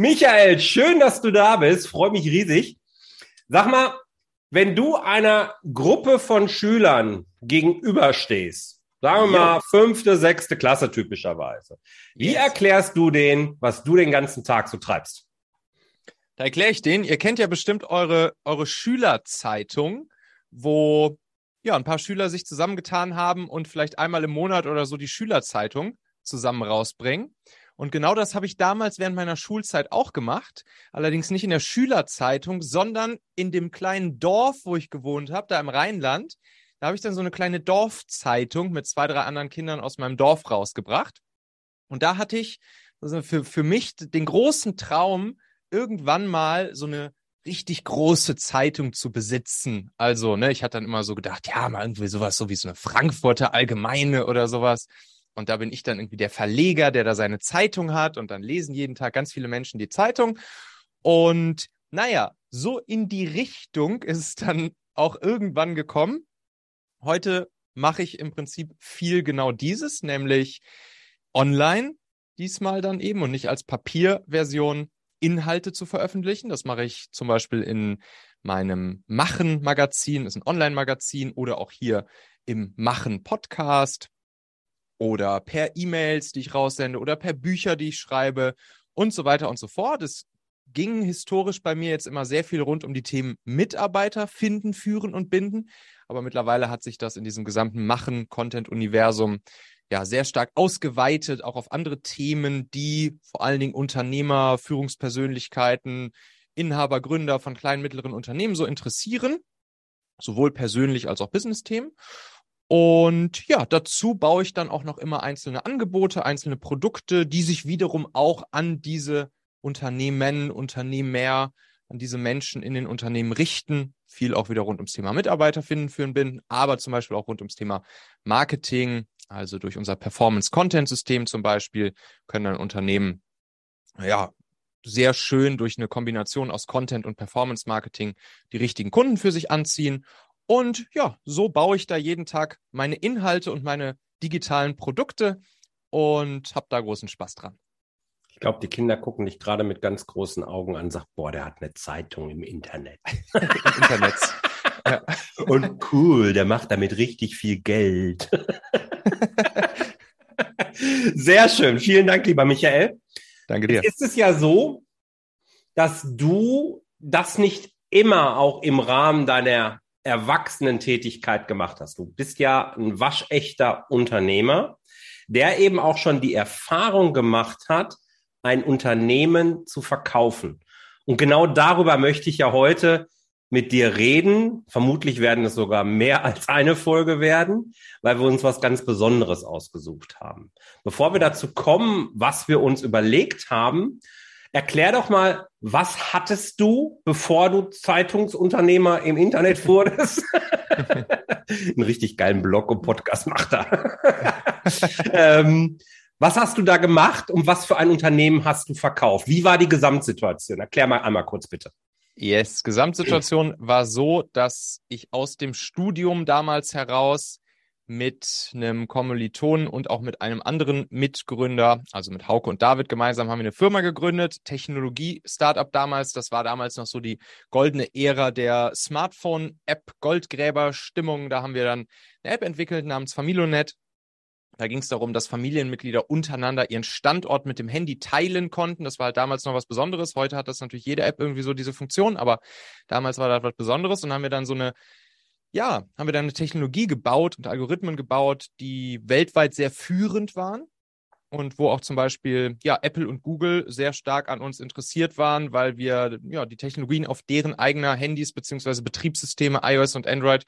Michael, schön, dass du da bist. Freut mich riesig. Sag mal, wenn du einer Gruppe von Schülern gegenüberstehst, sagen wir mal 5., 6. Klasse typischerweise, wie erklärst du denen, was du den ganzen Tag so treibst? Da erkläre ich denen, ihr kennt ja bestimmt eure Schülerzeitung, wo ein paar Schüler sich zusammengetan haben und vielleicht einmal im Monat oder so die Schülerzeitung zusammen rausbringen. Und genau das habe ich damals während meiner Schulzeit auch gemacht, allerdings nicht in der Schülerzeitung, sondern in dem kleinen Dorf, wo ich gewohnt habe, da im Rheinland. Da habe ich dann so eine kleine Dorfzeitung mit 2, 3 anderen Kindern aus meinem Dorf rausgebracht. Und da hatte ich für mich den großen Traum, irgendwann mal so eine richtig große Zeitung zu besitzen. Also, ich hatte dann immer so gedacht, mal irgendwie sowas, so wie so eine Frankfurter Allgemeine oder sowas. Und da bin ich dann irgendwie der Verleger, der da seine Zeitung hat. Und dann lesen jeden Tag ganz viele Menschen die Zeitung. Und so in die Richtung ist es dann auch irgendwann gekommen. Heute mache ich im Prinzip viel genau dieses, nämlich online diesmal dann eben und nicht als Papierversion Inhalte zu veröffentlichen. Das mache ich zum Beispiel in meinem Machen-Magazin, das ist ein Online-Magazin, oder auch hier im Machen-Podcast. Oder per E-Mails, die ich raussende, oder per Bücher, die ich schreibe und so weiter und so fort. Es ging historisch bei mir jetzt immer sehr viel rund um die Themen Mitarbeiter finden, führen und binden. Aber mittlerweile hat sich das in diesem gesamten Machen-Content-Universum sehr stark ausgeweitet, auch auf andere Themen, die vor allen Dingen Unternehmer, Führungspersönlichkeiten, Inhaber, Gründer von kleinen, mittleren Unternehmen so interessieren. Sowohl persönlich als auch Business-Themen. Und dazu baue ich dann auch noch immer einzelne Angebote, einzelne Produkte, die sich wiederum auch an diese Unternehmen, Unternehmer, an diese Menschen in den Unternehmen richten. Viel auch wieder rund ums Thema Mitarbeiter finden, führen, binden, aber zum Beispiel auch rund ums Thema Marketing. Also durch unser Performance-Content-System zum Beispiel können dann Unternehmen, sehr schön durch eine Kombination aus Content und Performance-Marketing die richtigen Kunden für sich anziehen. Und so baue ich da jeden Tag meine Inhalte und meine digitalen Produkte und habe da großen Spaß dran. Ich glaube, die Kinder gucken dich gerade mit ganz großen Augen an und sagen, boah, der hat eine Zeitung im Internet. Im Internet. Ja. Und cool, der macht damit richtig viel Geld. Sehr schön. Vielen Dank, lieber Michael. Danke dir. Jetzt ist es ja so, dass du das nicht immer auch im Rahmen deiner Erwachsenentätigkeit gemacht hast. Du bist ja ein waschechter Unternehmer, der eben auch schon die Erfahrung gemacht hat, ein Unternehmen zu verkaufen. Und genau darüber möchte ich ja heute mit dir reden. Vermutlich werden es sogar mehr als eine Folge werden, weil wir uns was ganz Besonderes ausgesucht haben. Bevor wir dazu kommen, was wir uns überlegt haben, erklär doch mal, was hattest du, bevor du Zeitungsunternehmer im Internet wurdest? Einen richtig geilen Blog und Podcast macht er. Was hast du da gemacht und was für ein Unternehmen hast du verkauft? Wie war die Gesamtsituation? Erklär mal einmal kurz bitte. Yes, Gesamtsituation war so, dass ich aus dem Studium damals heraus mit einem Kommilitonen und auch mit einem anderen Mitgründer, also mit Hauke und David gemeinsam, haben wir eine Firma gegründet, Technologie-Startup damals. Das war damals noch so die goldene Ära der Smartphone-App-Goldgräber-Stimmung. Da haben wir dann eine App entwickelt namens Familionet. Da ging es darum, dass Familienmitglieder untereinander ihren Standort mit dem Handy teilen konnten. Das war halt damals noch was Besonderes. Heute hat das natürlich jede App irgendwie so diese Funktion, aber damals war das was Besonderes. Und haben wir dann eine Technologie gebaut und Algorithmen gebaut, die weltweit sehr führend waren und wo auch zum Beispiel Apple und Google sehr stark an uns interessiert waren, weil wir die Technologien auf deren eigener Handys bzw. Betriebssysteme iOS und Android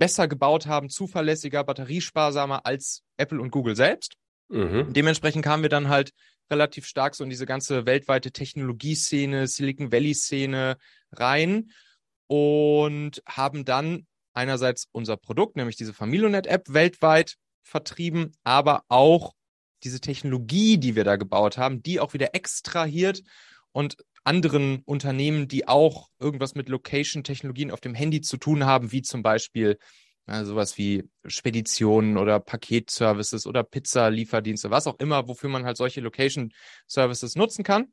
besser gebaut haben, zuverlässiger, batteriesparsamer als Apple und Google selbst. Mhm. Dementsprechend kamen wir dann halt relativ stark so in diese ganze weltweite Technologieszene, Silicon Valley-Szene rein und haben dann einerseits unser Produkt, nämlich diese Familionet-App, weltweit vertrieben, aber auch diese Technologie, die wir da gebaut haben, die auch wieder extrahiert und anderen Unternehmen, die auch irgendwas mit Location-Technologien auf dem Handy zu tun haben, wie zum Beispiel sowas wie Speditionen oder Paketservices oder Pizza-Lieferdienste, was auch immer, wofür man halt solche Location-Services nutzen kann.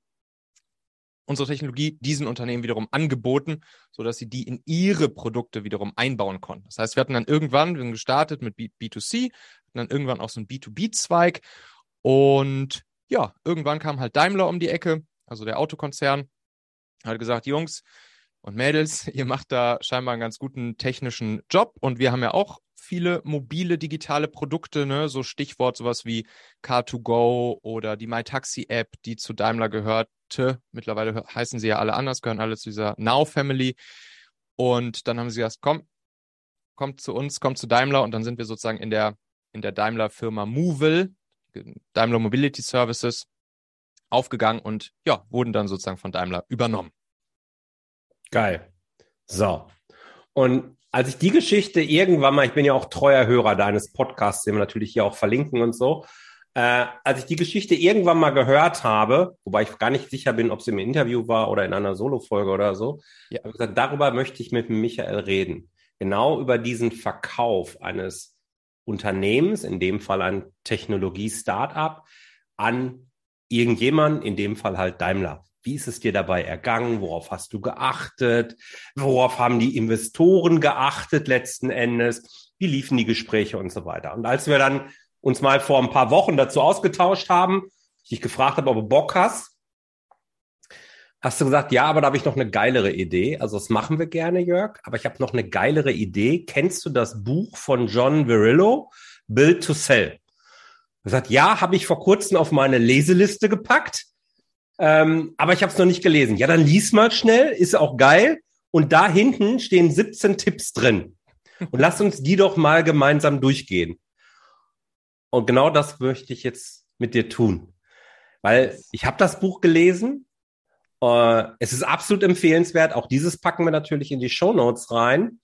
unsere Technologie diesen Unternehmen wiederum angeboten, sodass sie die in ihre Produkte wiederum einbauen konnten. Das heißt, wir hatten dann irgendwann, wir sind gestartet mit B2C, dann irgendwann auch so einen B2B-Zweig und ja, irgendwann kam halt Daimler um die Ecke, also der Autokonzern, hat gesagt, Jungs und Mädels, ihr macht da scheinbar einen ganz guten technischen Job und wir haben ja auch viele mobile digitale Produkte, ne? So Stichwort sowas wie Car2Go oder die MyTaxi-App, die zu Daimler gehörte. Mittlerweile heißen sie ja alle anders, gehören alle zu dieser Now-Family. Und dann haben sie gesagt, kommt zu uns, kommt zu Daimler. Und dann sind wir sozusagen in der Daimler-Firma Movel, Daimler Mobility Services, aufgegangen und ja, wurden dann sozusagen von Daimler übernommen. Geil. So. Und als ich die Geschichte irgendwann mal, ich bin ja auch treuer Hörer deines Podcasts, den wir natürlich hier auch verlinken und so, als ich die Geschichte irgendwann mal gehört habe, wobei ich gar nicht sicher bin, ob es im Interview war oder in einer Solo-Folge oder so, ja. Habe ich gesagt, darüber möchte ich mit Michael reden. Genau über diesen Verkauf eines Unternehmens, in dem Fall ein Technologie-Startup, an irgendjemanden, in dem Fall halt Daimler. Wie ist es dir dabei ergangen? Worauf hast du geachtet? Worauf haben die Investoren geachtet letzten Endes? Wie liefen die Gespräche und so weiter? Und als wir dann uns mal vor ein paar Wochen dazu ausgetauscht haben, ich dich gefragt habe, ob du Bock hast, hast du gesagt, ja, aber da habe ich noch eine geilere Idee. Also das machen wir gerne, Jörg, aber ich habe noch eine geilere Idee. Kennst du das Buch von John Virillo, Build to Sell? Er sagt, ja, habe ich vor kurzem auf meine Leseliste gepackt. Aber ich habe es noch nicht gelesen. Ja, dann lies mal schnell, ist auch geil. Und da hinten stehen 17 Tipps drin. Und lass uns die doch mal gemeinsam durchgehen. Und genau das möchte ich jetzt mit dir tun. Weil ich habe das Buch gelesen. Es ist absolut empfehlenswert. Auch dieses packen wir natürlich in die Shownotes rein.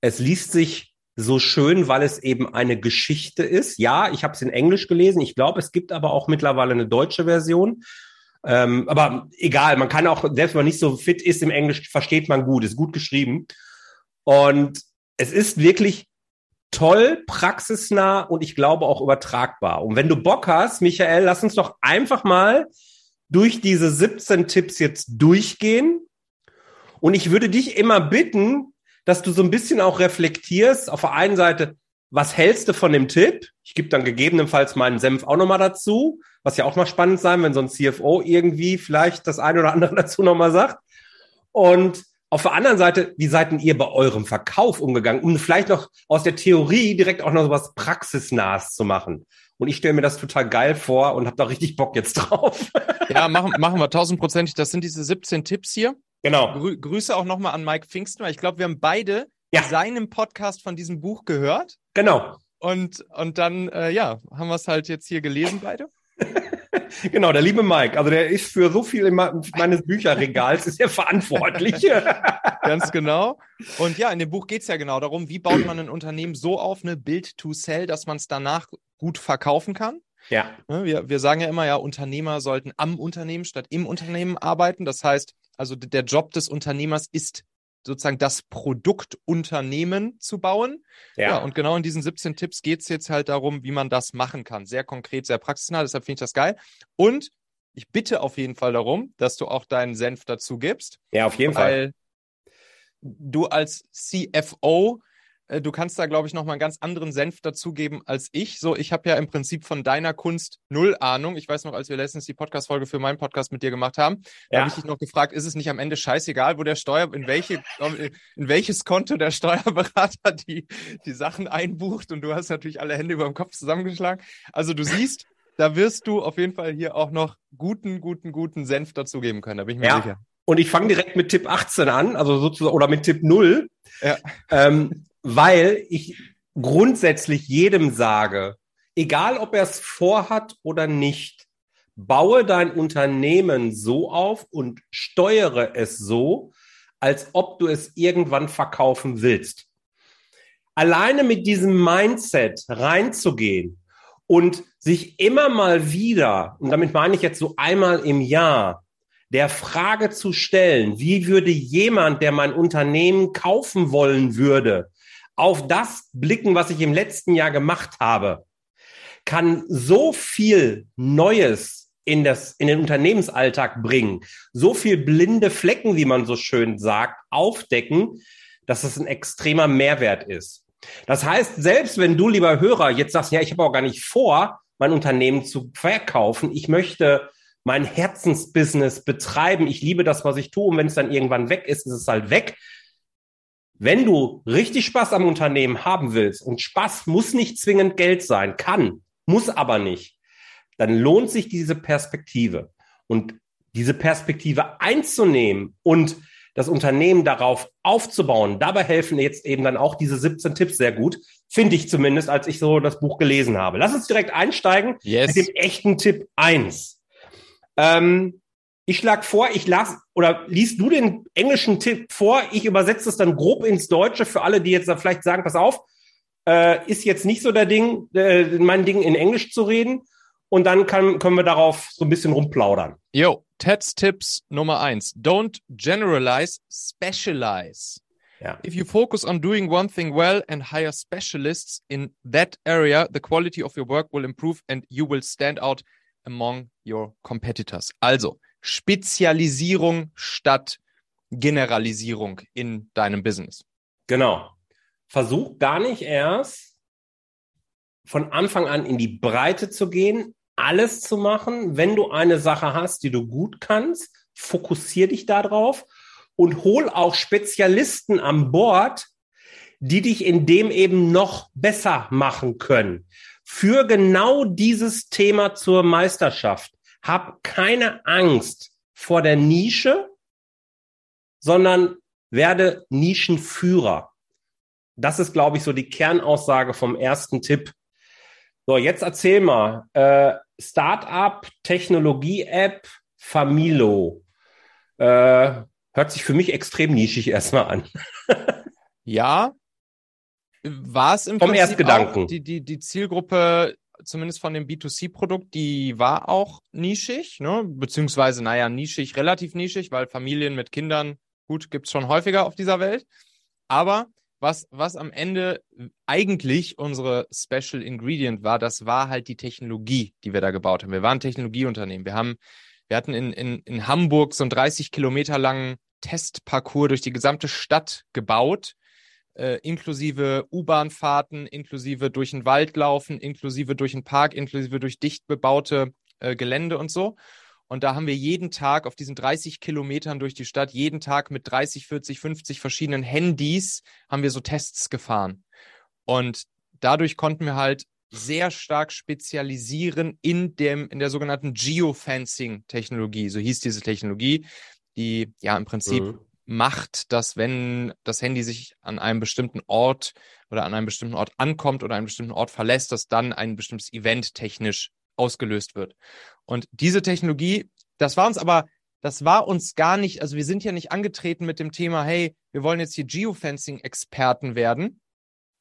Es liest sich so schön, weil es eben eine Geschichte ist. Ja, ich habe es in Englisch gelesen. Ich glaube, es gibt aber auch mittlerweile eine deutsche Version. Aber egal, man kann auch, selbst wenn man nicht so fit ist im Englisch, versteht man gut, ist gut geschrieben. Und es ist wirklich toll, praxisnah und ich glaube auch übertragbar. Und wenn du Bock hast, Michael, lass uns doch einfach mal durch diese 17 Tipps jetzt durchgehen. Und ich würde dich immer bitten, dass du so ein bisschen auch reflektierst. Auf der einen Seite, was hältst du von dem Tipp? Ich gebe dann gegebenenfalls meinen Senf auch nochmal dazu, was ja auch mal spannend sein, wenn so ein CFO irgendwie vielleicht das eine oder andere dazu nochmal sagt. Und auf der anderen Seite, wie seid denn ihr bei eurem Verkauf umgegangen, um vielleicht noch aus der Theorie direkt auch noch so was praxisnahes zu machen? Und ich stelle mir das total geil vor und habe da richtig Bock jetzt drauf. Ja, machen wir 1000%. Das sind diese 17 Tipps hier. Genau. Grüße auch nochmal an Mike Pfingsten, weil ich glaube, wir haben beide in seinem Podcast von diesem Buch gehört. Genau. Und dann, haben wir es halt jetzt hier gelesen beide. Genau, der liebe Mike. Also der ist für so viel meines Bücherregals, ist er verantwortlich. Ganz genau. Und ja, in dem Buch geht es ja genau darum, wie baut man ein Unternehmen so auf, eine Build to Sell, dass man es danach gut verkaufen kann. Ja. Wir sagen ja immer, ja, Unternehmer sollten am Unternehmen statt im Unternehmen arbeiten. Das heißt, also der Job des Unternehmers ist sozusagen das Produktunternehmen zu bauen. Ja, und genau in diesen 17 Tipps geht es jetzt halt darum, wie man das machen kann. Sehr konkret, sehr praxisnah, deshalb finde ich das geil. Und ich bitte auf jeden Fall darum, dass du auch deinen Senf dazu gibst. Ja, auf jeden Fall. Weil du als CFO, du kannst da, glaube ich, nochmal einen ganz anderen Senf dazugeben als ich. So, ich habe ja im Prinzip von deiner Kunst null Ahnung. Ich weiß noch, als wir letztens die Podcast-Folge für meinen Podcast mit dir gemacht haben, da habe ich dich noch gefragt, ist es nicht am Ende scheißegal, wo der in welches Konto der Steuerberater die Sachen einbucht? Und du hast natürlich alle Hände über dem Kopf zusammengeschlagen. Also du siehst, da wirst du auf jeden Fall hier auch noch guten Senf dazugeben können. Da bin ich mir sicher. Und ich fange direkt mit Tipp 18 an, also sozusagen, oder mit Tipp 0. Ja. Weil ich grundsätzlich jedem sage, egal ob er es vorhat oder nicht, baue dein Unternehmen so auf und steuere es so, als ob du es irgendwann verkaufen willst. Alleine mit diesem Mindset reinzugehen und sich immer mal wieder, und damit meine ich jetzt so einmal im Jahr, der Frage zu stellen, wie würde jemand, der mein Unternehmen kaufen wollen würde, auf das blicken, was ich im letzten Jahr gemacht habe, kann so viel Neues in den Unternehmensalltag bringen, so viel blinde Flecken, wie man so schön sagt, aufdecken, dass es ein extremer Mehrwert ist. Das heißt, selbst wenn du, lieber Hörer, jetzt sagst, ja, ich habe auch gar nicht vor, mein Unternehmen zu verkaufen, ich möchte mein Herzensbusiness betreiben, ich liebe das, was ich tue, und wenn es dann irgendwann weg ist, ist es halt weg. Wenn du richtig Spaß am Unternehmen haben willst, und Spaß muss nicht zwingend Geld sein, kann, muss aber nicht, dann lohnt sich diese Perspektive. Und diese Perspektive einzunehmen und das Unternehmen darauf aufzubauen, dabei helfen jetzt eben dann auch diese 17 Tipps sehr gut, finde ich zumindest, als ich so das Buch gelesen habe. Lass uns direkt einsteigen mit dem echten Tipp 1. Ich schlage vor, liest du den englischen Tipp vor, ich übersetze es dann grob ins Deutsche für alle, die jetzt da vielleicht sagen, pass auf, ist jetzt nicht so mein Ding in Englisch zu reden. Und dann können wir darauf so ein bisschen rumplaudern. Yo, Ted's Tips Nummer 1. Don't generalize, specialize. Yeah. If you focus on doing one thing well and hire specialists in that area, the quality of your work will improve and you will stand out among your competitors. Also, Spezialisierung statt Generalisierung in deinem Business. Genau. Versuch gar nicht erst von Anfang an in die Breite zu gehen, alles zu machen. Wenn du eine Sache hast, die du gut kannst, fokussier dich darauf und hol auch Spezialisten an Bord, die dich in dem eben noch besser machen können. Für genau dieses Thema zur Meisterschaft. Hab keine Angst vor der Nische, sondern werde Nischenführer. Das ist, glaube ich, so die Kernaussage vom ersten Tipp. So, jetzt erzähl mal, Startup, Technologie-App, Familio. Hört sich für mich extrem nischig erstmal an. Ja, war es im Prinzip Erstgedanken. Auch die Zielgruppe, zumindest von dem B2C-Produkt, die war auch nischig, ne? Beziehungsweise, nischig, relativ nischig, weil Familien mit Kindern, gut, gibt's schon häufiger auf dieser Welt, aber was am Ende eigentlich unsere Special Ingredient war, das war halt die Technologie, die wir da gebaut haben. Wir waren ein Technologieunternehmen. Wir hatten in Hamburg so einen 30 Kilometer langen Testparcours durch die gesamte Stadt gebaut, inklusive U-Bahn-Fahrten, inklusive durch den Wald laufen, inklusive durch den Park, inklusive durch dicht bebaute Gelände und so. Und da haben wir jeden Tag auf diesen 30 Kilometern durch die Stadt, jeden Tag mit 30, 40, 50 verschiedenen Handys haben wir so Tests gefahren. Und dadurch konnten wir halt sehr stark spezialisieren in der sogenannten Geofencing-Technologie. So hieß diese Technologie, die ja im Prinzip macht, dass wenn das Handy sich an einem bestimmten Ort oder an einem bestimmten Ort ankommt oder einen bestimmten Ort verlässt, dass dann ein bestimmtes Event technisch ausgelöst wird. Und diese Technologie, wir sind ja nicht angetreten mit dem Thema, hey, wir wollen jetzt hier Geofencing-Experten werden,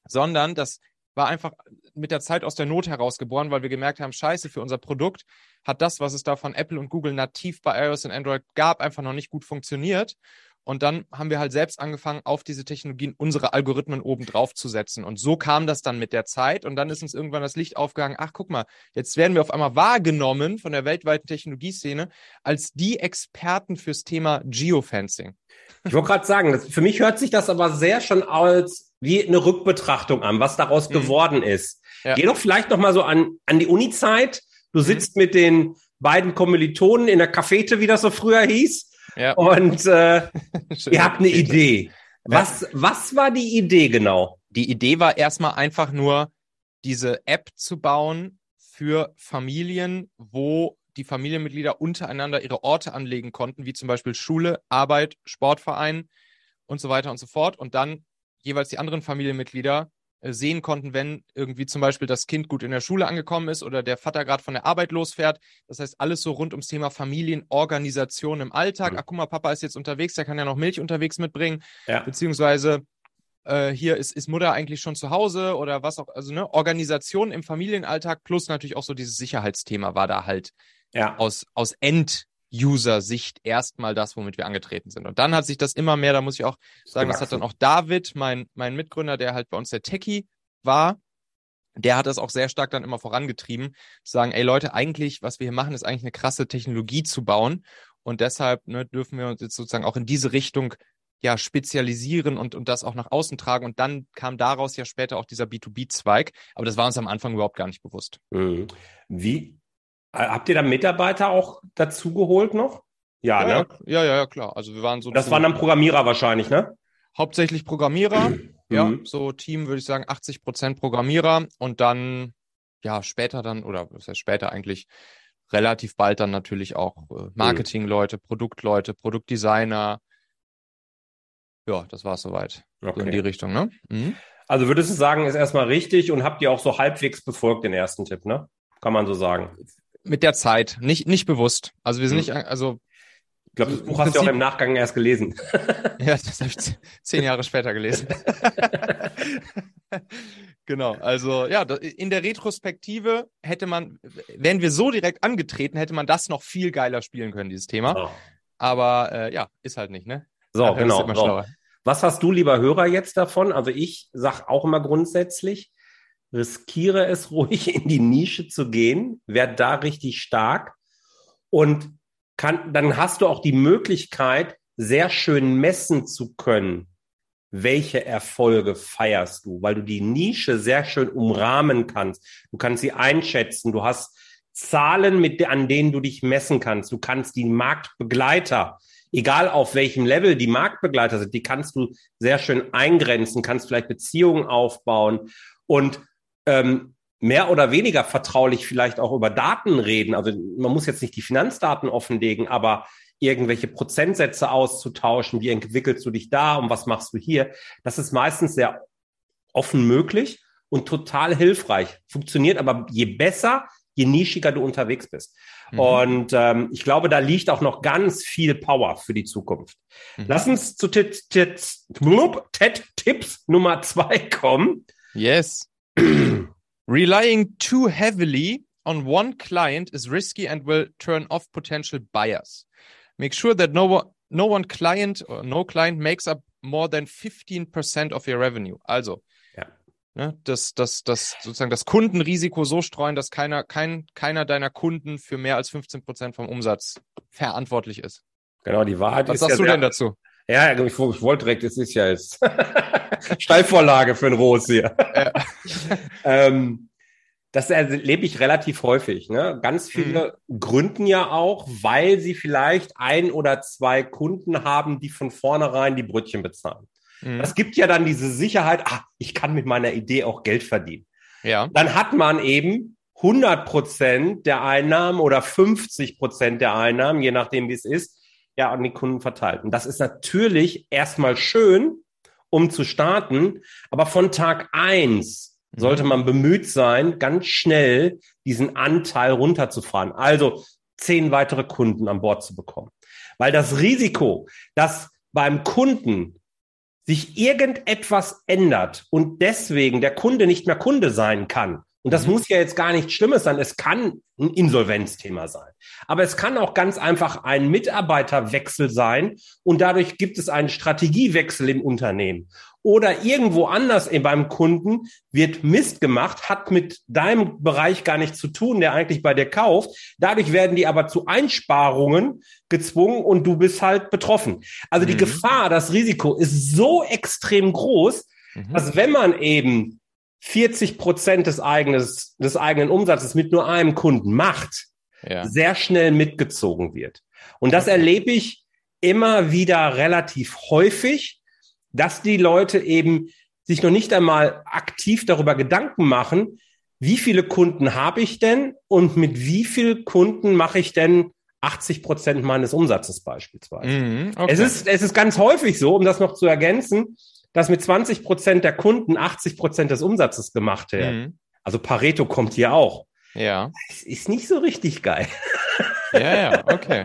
sondern das war einfach mit der Zeit aus der Not herausgeboren, weil wir gemerkt haben, scheiße, für unser Produkt hat das, was es da von Apple und Google nativ bei iOS und Android gab, einfach noch nicht gut funktioniert. Und dann haben wir halt selbst angefangen, auf diese Technologien unsere Algorithmen oben drauf zu setzen. Und so kam das dann mit der Zeit. Und dann ist uns irgendwann das Licht aufgegangen. Ach, guck mal, jetzt werden wir auf einmal wahrgenommen von der weltweiten Technologieszene als die Experten fürs Thema Geofencing. Ich wollte gerade sagen, für mich hört sich das aber sehr schon als wie eine Rückbetrachtung an, was daraus geworden ist. Ja. Geh doch vielleicht nochmal so an die Uni-Zeit. Du sitzt mit den beiden Kommilitonen in der Cafete, wie das so früher hieß. Ja. Und ihr habt eine Idee. Was war die Idee genau? Die Idee war erstmal einfach nur, diese App zu bauen für Familien, wo die Familienmitglieder untereinander ihre Orte anlegen konnten, wie zum Beispiel Schule, Arbeit, Sportverein und so weiter und so fort. Und dann jeweils die anderen Familienmitglieder sehen konnten, wenn irgendwie zum Beispiel das Kind gut in der Schule angekommen ist oder der Vater gerade von der Arbeit losfährt. Das heißt, alles so rund ums Thema Familienorganisation im Alltag. Ach, guck mal, Papa ist jetzt unterwegs, der kann ja noch Milch unterwegs mitbringen. Ja. Beziehungsweise hier ist Mutter eigentlich schon zu Hause oder was auch. Also Organisation im Familienalltag plus natürlich auch so dieses Sicherheitsthema war da halt aus End-User-Sicht erstmal das, womit wir angetreten sind. Und dann hat sich das immer mehr, da muss ich auch sagen, das hat dann auch David, mein Mitgründer, der halt bei uns der Techie war, der hat das auch sehr stark dann immer vorangetrieben, zu sagen, ey Leute, eigentlich, was wir hier machen, ist eigentlich eine krasse Technologie zu bauen. Und deshalb dürfen wir uns jetzt sozusagen auch in diese Richtung ja spezialisieren und das auch nach außen tragen. Und dann kam daraus ja später auch dieser B2B-Zweig. Aber das war uns am Anfang überhaupt gar nicht bewusst. Mhm. Wie? Habt ihr da Mitarbeiter auch dazu geholt noch? Ja, ja, ne? Ja, klar. Also wir waren so. Das waren dann Programmierer wahrscheinlich, ne? Hauptsächlich Programmierer. Ja, so Team würde ich sagen, 80% Programmierer und dann, ja, später dann, oder was heißt später eigentlich, relativ bald dann natürlich auch Marketingleute, Produktleute, Produktdesigner. Ja, das war es soweit. Okay. So in die Richtung, ne? Mhm. Also würdest du sagen, ist erstmal richtig und habt ihr auch so halbwegs befolgt den ersten Tipp, ne? Kann man so sagen. Mit der Zeit, nicht bewusst. Also wir sind nicht, also... Ich glaube, das Buch hast du ja auch im Nachgang erst gelesen. Ja, das habe ich 10 Jahre später gelesen. Genau, also ja, in der Retrospektive wären wir so direkt angetreten, hätte man das noch viel geiler spielen können, dieses Thema. Oh. Aber ja, ist halt nicht, ne? So, daher genau. Immer so. Was hast du, lieber Hörer, jetzt davon? Also ich sage auch immer grundsätzlich, riskiere es ruhig, in die Nische zu gehen, werd da richtig stark und dann hast du auch die Möglichkeit, sehr schön messen zu können, welche Erfolge feierst du, weil du die Nische sehr schön umrahmen kannst. Du kannst sie einschätzen, du hast Zahlen, an denen du dich messen kannst. Du kannst die Marktbegleiter, egal auf welchem Level die Marktbegleiter sind, die kannst du sehr schön eingrenzen, kannst vielleicht Beziehungen aufbauen und mehr oder weniger vertraulich vielleicht auch über Daten reden. Also man muss jetzt nicht die Finanzdaten offenlegen, aber irgendwelche Prozentsätze auszutauschen, wie entwickelst du dich da und was machst du hier, das ist meistens sehr offen möglich und total hilfreich. Funktioniert aber je besser, je nischiger du unterwegs bist. Mhm. Und ich glaube, da liegt auch noch ganz viel Power für die Zukunft. Mhm. Lass uns zu TED-Tipps Nummer 2 kommen. Yes. Relying too heavily on one client is risky and will turn off potential buyers. Make sure that no client makes up more than 15% of your revenue. Also, ja. Ne, das sozusagen das Kundenrisiko so streuen, dass keiner deiner Kunden für mehr als 15% vom Umsatz verantwortlich ist. Genau, die Wahrheit ist ja... Was sagst du denn dazu? Ja, ich wollte direkt, es ist ja jetzt Steilvorlage für ein Ros hier. Ja. Das erlebe ich relativ häufig. Ne? Ganz viele gründen ja auch, weil sie vielleicht 1 oder 2 Kunden haben, die von vornherein die Brötchen bezahlen. Mhm. Das gibt ja dann diese Sicherheit, ich kann mit meiner Idee auch Geld verdienen. Ja. Dann hat man eben 100% der Einnahmen oder 50% der Einnahmen, je nachdem wie es ist, ja, an die Kunden verteilt. Und das ist natürlich erstmal schön, um zu starten, aber von Tag 1 sollte man bemüht sein, ganz schnell diesen Anteil runterzufahren. Also 10 weitere Kunden an Bord zu bekommen. Weil das Risiko, dass beim Kunden sich irgendetwas ändert und deswegen der Kunde nicht mehr Kunde sein kann, und das muss ja jetzt gar nichts Schlimmes sein. Es kann ein Insolvenzthema sein. Aber es kann auch ganz einfach ein Mitarbeiterwechsel sein. Und dadurch gibt es einen Strategiewechsel im Unternehmen. Oder irgendwo anders beim Kunden wird Mist gemacht, hat mit deinem Bereich gar nichts zu tun, der eigentlich bei dir kauft. Dadurch werden die aber zu Einsparungen gezwungen und du bist halt betroffen. Also die Gefahr, das Risiko ist so extrem groß, dass wenn man eben 40% des eigenen Umsatzes mit nur einem Kunden macht, sehr schnell mitgezogen wird. Und das erlebe ich immer wieder relativ häufig, dass die Leute eben sich noch nicht einmal aktiv darüber Gedanken machen, wie viele Kunden habe ich denn und mit wie vielen Kunden mache ich denn 80% meines Umsatzes beispielsweise. Okay. Es ist ganz häufig so, um das noch zu ergänzen, dass mit 20% der Kunden 80% des Umsatzes gemacht werden. Also Pareto kommt hier auch. Ja. Das ist nicht so richtig geil. Ja, okay.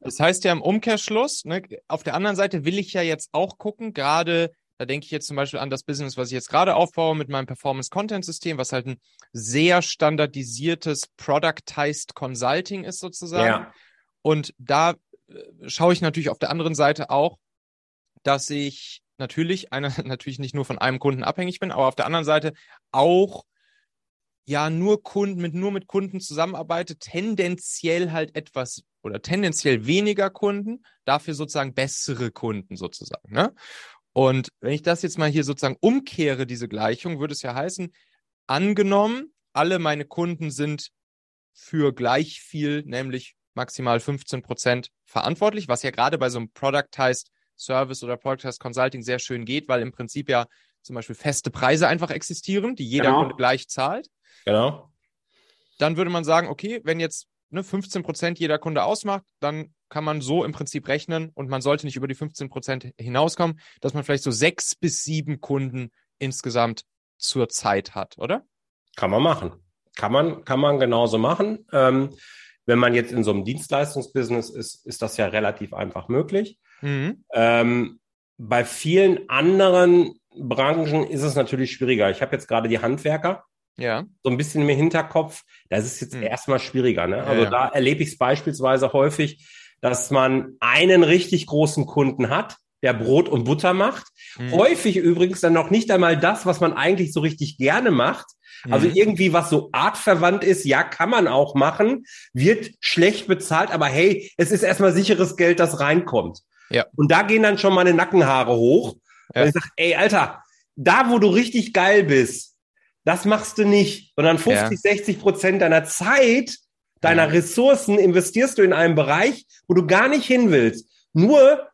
Das heißt ja im Umkehrschluss, ne, auf der anderen Seite will ich ja jetzt auch gucken, gerade, da denke ich jetzt zum Beispiel an das Business, was ich jetzt gerade aufbaue mit meinem Performance-Content-System, was halt ein sehr standardisiertes Productized Consulting ist sozusagen. Ja. Und da schaue ich natürlich auf der anderen Seite auch, dass ich natürlich nicht nur von einem Kunden abhängig bin, aber auf der anderen Seite auch ja nur mit Kunden zusammenarbeitet, tendenziell halt etwas oder tendenziell weniger Kunden, dafür sozusagen bessere Kunden sozusagen. Ne? Und wenn ich das jetzt mal hier sozusagen umkehre, diese Gleichung, würde es ja heißen, angenommen, alle meine Kunden sind für gleich viel, nämlich maximal 15% verantwortlich, was ja gerade bei so einem Productized Service oder Productized Consulting sehr schön geht, weil im Prinzip ja zum Beispiel feste Preise einfach existieren, die jeder Kunde gleich zahlt. Genau. Dann würde man sagen, okay, wenn jetzt 15% jeder Kunde ausmacht, dann kann man so im Prinzip rechnen und man sollte nicht über die 15% hinauskommen, dass man vielleicht so 6 bis 7 Kunden insgesamt zur Zeit hat, oder? Kann man machen. Kann man genauso machen. Wenn man jetzt in so einem Dienstleistungsbusiness ist, ist das ja relativ einfach möglich. Mhm. Bei vielen anderen Branchen ist es natürlich schwieriger. Ich habe jetzt gerade die Handwerker so ein bisschen im Hinterkopf. Das ist jetzt erstmal schwieriger. Ne? Also da erlebe ich es beispielsweise häufig, dass man einen richtig großen Kunden hat, der Brot und Butter macht. Häufig übrigens dann noch nicht einmal das, was man eigentlich so richtig gerne macht. Also irgendwie, was so artverwandt ist, ja, kann man auch machen, wird schlecht bezahlt, aber hey, es ist erstmal sicheres Geld, das reinkommt. Ja. Und da gehen dann schon meine Nackenhaare hoch. Ja. Weil ich sage, ey, Alter, da, wo du richtig geil bist, das machst du nicht. Sondern 50-60% deiner Zeit, deiner Ressourcen investierst du in einen Bereich, wo du gar nicht hin willst. Nur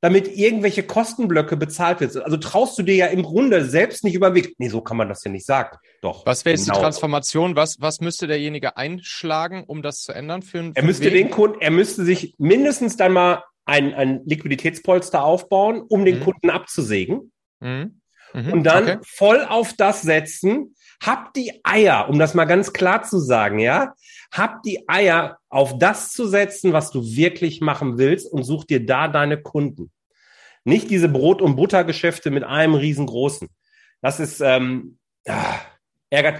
damit irgendwelche Kostenblöcke bezahlt wird. Also traust du dir ja im Grunde selbst nicht über den Weg. Nee, so kann man das ja nicht sagen. Doch. Was wäre jetzt die Transformation? Was müsste derjenige einschlagen, um das zu ändern? Er müsste sich mindestens dann mal ein Liquiditätspolster aufbauen, um den Kunden abzusägen. Und dann voll auf das setzen. Hab die Eier, um das mal ganz klar zu sagen, ja? Hab die Eier, auf das zu setzen, was du wirklich machen willst und such dir da deine Kunden. Nicht diese Brot- und Buttergeschäfte mit einem riesengroßen. Das ist, ärgert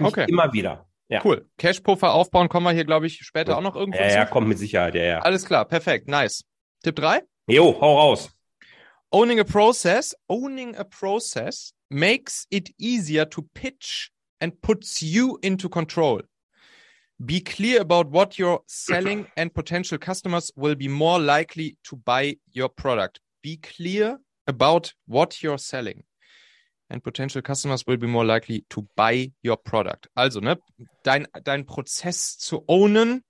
mich immer wieder. Ja. Cool. Cashpuffer aufbauen, kommen wir hier, glaube ich, später auch noch irgendwo zu. Ja, kommt mit Sicherheit, ja. Alles klar, perfekt, nice. Tipp 3? Jo, hau raus. Owning a process makes it easier to pitch and puts you into control. Be clear about what you're selling and potential customers will be more likely to buy your product. Be clear about what you're selling and potential customers will be more likely to buy your product. Also, ne, dein Prozess zu ownen.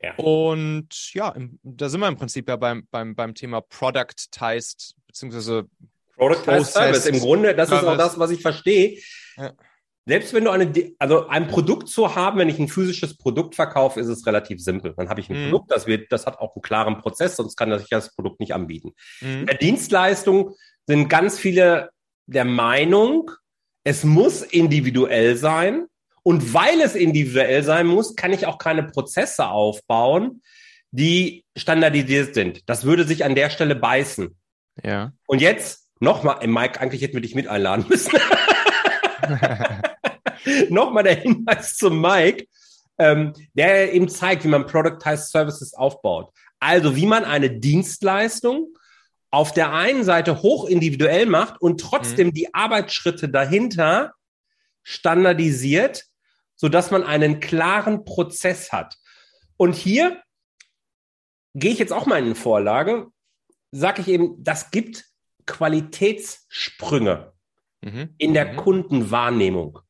Ja. Und ja, da sind wir im Prinzip ja beim Thema Productized, beziehungsweise Productized Service. Im Grunde, das ist auch das, was ich verstehe. Ja. Selbst wenn du ein Produkt zu haben, wenn ich ein physisches Produkt verkaufe, ist es relativ simpel. Dann habe ich ein Produkt, das hat auch einen klaren Prozess, sonst kann ich das Produkt nicht anbieten. Bei Dienstleistungen sind ganz viele der Meinung, es muss individuell sein. Und weil es individuell sein muss, kann ich auch keine Prozesse aufbauen, die standardisiert sind. Das würde sich an der Stelle beißen. Ja. Und jetzt nochmal, Mike, eigentlich hätten wir dich mit einladen müssen. Nochmal der Hinweis zu Mike, der eben zeigt, wie man Productized Services aufbaut. Also wie man eine Dienstleistung auf der einen Seite hoch individuell macht und trotzdem die Arbeitsschritte dahinter standardisiert, sodass man einen klaren Prozess hat. Und hier gehe ich jetzt auch mal in eine Vorlage, sage ich eben, das gibt Qualitätssprünge in der Kundenwahrnehmung.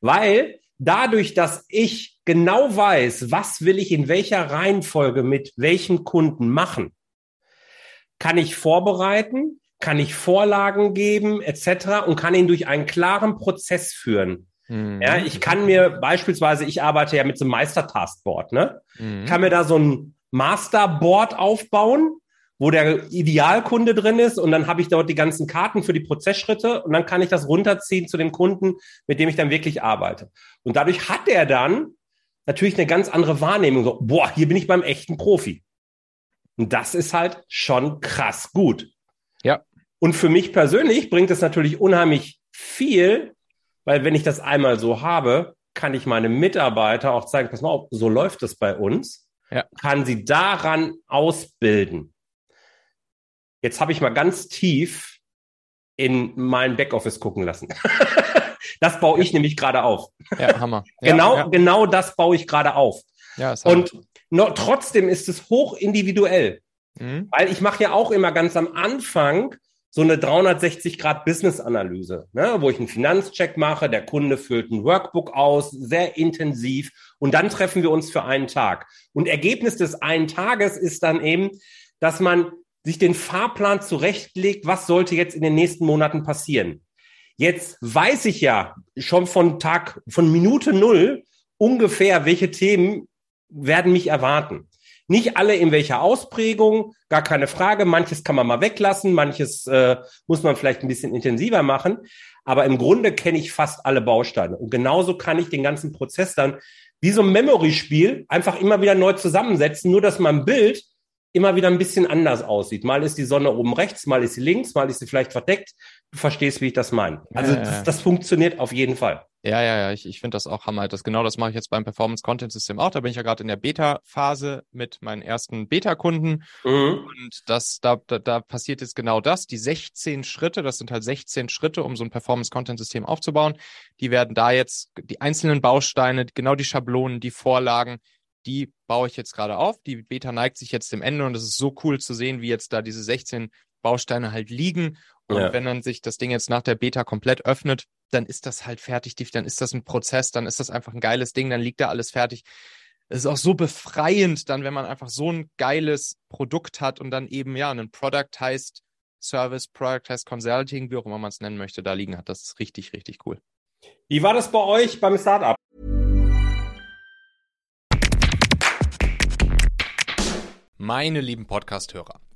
Weil dadurch, dass ich genau weiß, was will ich in welcher Reihenfolge mit welchem Kunden machen, kann ich vorbereiten, kann ich Vorlagen geben etc. und kann ihn durch einen klaren Prozess führen. Ja, ich kann mir beispielsweise, ich arbeite ja mit so einem Meistertaskboard, ne? Kann mir da so ein Masterboard aufbauen, wo der Idealkunde drin ist und dann habe ich dort die ganzen Karten für die Prozessschritte und dann kann ich das runterziehen zu dem Kunden, mit dem ich dann wirklich arbeite. Und dadurch hat er dann natürlich eine ganz andere Wahrnehmung. So, boah, hier bin ich beim echten Profi. Und das ist halt schon krass gut. Ja. Und für mich persönlich bringt es natürlich unheimlich viel, weil wenn ich das einmal so habe, kann ich meine Mitarbeiter auch zeigen, pass mal auf, so läuft es bei uns. Ja. Kann sie daran ausbilden. Jetzt habe ich mal ganz tief in mein Backoffice gucken lassen. Das baue ich nämlich gerade auf. Ja, Hammer. Ja, genau das baue ich gerade auf. Ja, und trotzdem ist es hoch individuell. Mhm. Weil ich mache ja auch immer ganz am Anfang so eine 360-Grad-Business-Analyse, ne, wo ich einen Finanzcheck mache, der Kunde füllt ein Workbook aus, sehr intensiv, und dann treffen wir uns für einen Tag. Und Ergebnis des einen Tages ist dann eben, dass man sich den Fahrplan zurechtlegt, was sollte jetzt in den nächsten Monaten passieren. Jetzt weiß ich ja schon von Minute Null ungefähr, welche Themen werden mich erwarten. Nicht alle in welcher Ausprägung, gar keine Frage. Manches kann man mal weglassen, manches muss man vielleicht ein bisschen intensiver machen. Aber im Grunde kenne ich fast alle Bausteine. Und genauso kann ich den ganzen Prozess dann wie so ein Memory-Spiel einfach immer wieder neu zusammensetzen, nur dass mein Bild immer wieder ein bisschen anders aussieht. Mal ist die Sonne oben rechts, mal ist sie links, mal ist sie vielleicht verdeckt. Du verstehst, wie ich das meine. Also das funktioniert auf jeden Fall. Ja, ich finde das auch Hammer. Das mache ich jetzt beim Performance-Content-System auch. Da bin ich ja gerade in der Beta-Phase mit meinen ersten Beta-Kunden. Mhm. Und da passiert jetzt genau das. Die 16 Schritte, das sind halt 16 Schritte, um so ein Performance-Content-System aufzubauen. Die werden da jetzt, die einzelnen Bausteine, genau die Schablonen, die Vorlagen, die baue ich jetzt gerade auf. Die Beta neigt sich jetzt dem Ende und es ist so cool zu sehen, wie jetzt da diese 16 Bausteine halt liegen. Und wenn dann sich das Ding jetzt nach der Beta komplett öffnet, dann ist das halt fertig, dann ist das ein Prozess, dann ist das einfach ein geiles Ding, dann liegt da alles fertig. Es ist auch so befreiend dann, wenn man einfach so ein geiles Produkt hat und dann eben, einen Product heißt Service, Product heißt Consulting, wie auch immer man es nennen möchte, da liegen hat. Das ist richtig, richtig cool. Wie war das bei euch beim Startup? Meine lieben Podcast-Hörer,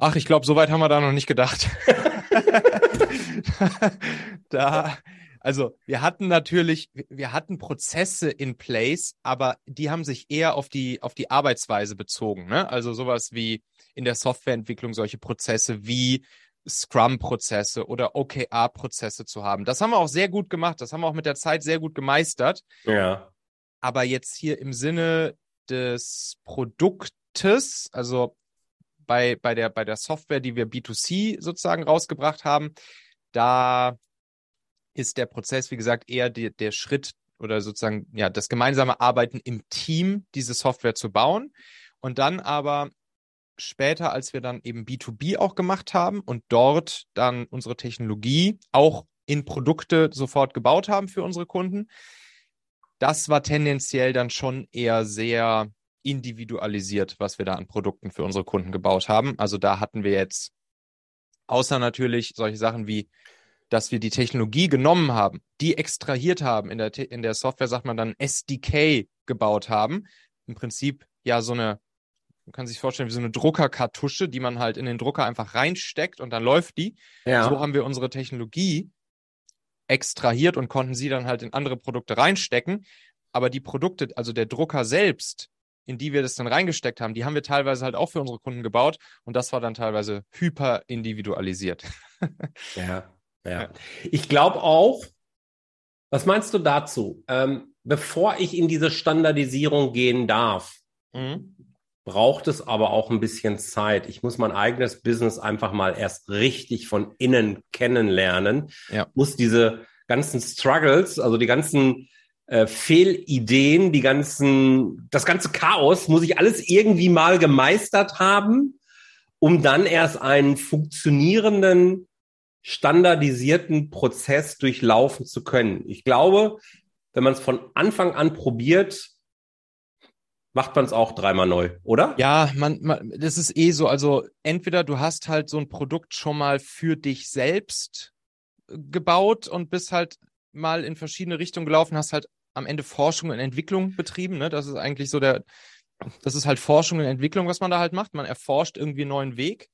Ach, ich glaube, so weit haben wir da noch nicht gedacht. Wir hatten natürlich, Prozesse in place, aber die haben sich eher auf die Arbeitsweise bezogen, ne? Also sowas wie in der Softwareentwicklung solche Prozesse wie Scrum-Prozesse oder OKR-Prozesse zu haben. Das haben wir auch sehr gut gemacht. Das haben wir auch mit der Zeit sehr gut gemeistert. Ja. Aber jetzt hier im Sinne des Produktes, also bei der Software, die wir B2C sozusagen rausgebracht haben, da ist der Prozess, wie gesagt, eher der Schritt oder sozusagen das gemeinsame Arbeiten im Team, diese Software zu bauen. Und dann aber später, als wir dann eben B2B auch gemacht haben und dort dann unsere Technologie auch in Produkte sofort gebaut haben für unsere Kunden, das war tendenziell dann schon eher sehr individualisiert, was wir da an Produkten für unsere Kunden gebaut haben. Also da hatten wir jetzt, außer natürlich solche Sachen wie, dass wir die Technologie genommen haben, die extrahiert haben, in der Software sagt man dann SDK gebaut haben. Im Prinzip so eine, man kann sich vorstellen, wie so eine Druckerkartusche, die man halt in den Drucker einfach reinsteckt und dann läuft die. Ja. So haben wir unsere Technologie extrahiert und konnten sie dann halt in andere Produkte reinstecken. Aber die Produkte, also der Drucker selbst, in die wir das dann reingesteckt haben, die haben wir teilweise halt auch für unsere Kunden gebaut, und das war dann teilweise hyper individualisiert. Ja. Ich glaube auch, was meinst du dazu? Bevor ich in diese Standardisierung gehen darf, braucht es aber auch ein bisschen Zeit. Ich muss mein eigenes Business einfach mal erst richtig von innen kennenlernen. Ja. Muss diese ganzen Struggles, also die ganzen Fehlideen, das ganze Chaos muss ich alles irgendwie mal gemeistert haben, um dann erst einen funktionierenden, standardisierten Prozess durchlaufen zu können. Ich glaube, wenn man es von Anfang an probiert, macht man es auch dreimal neu, oder? Ja, man, das ist eh so. Also entweder du hast halt so ein Produkt schon mal für dich selbst gebaut und bist halt mal in verschiedene Richtungen gelaufen, hast halt am Ende Forschung und Entwicklung betrieben. Ne? Das ist eigentlich so das ist halt Forschung und Entwicklung, was man da halt macht. Man erforscht irgendwie einen neuen Weg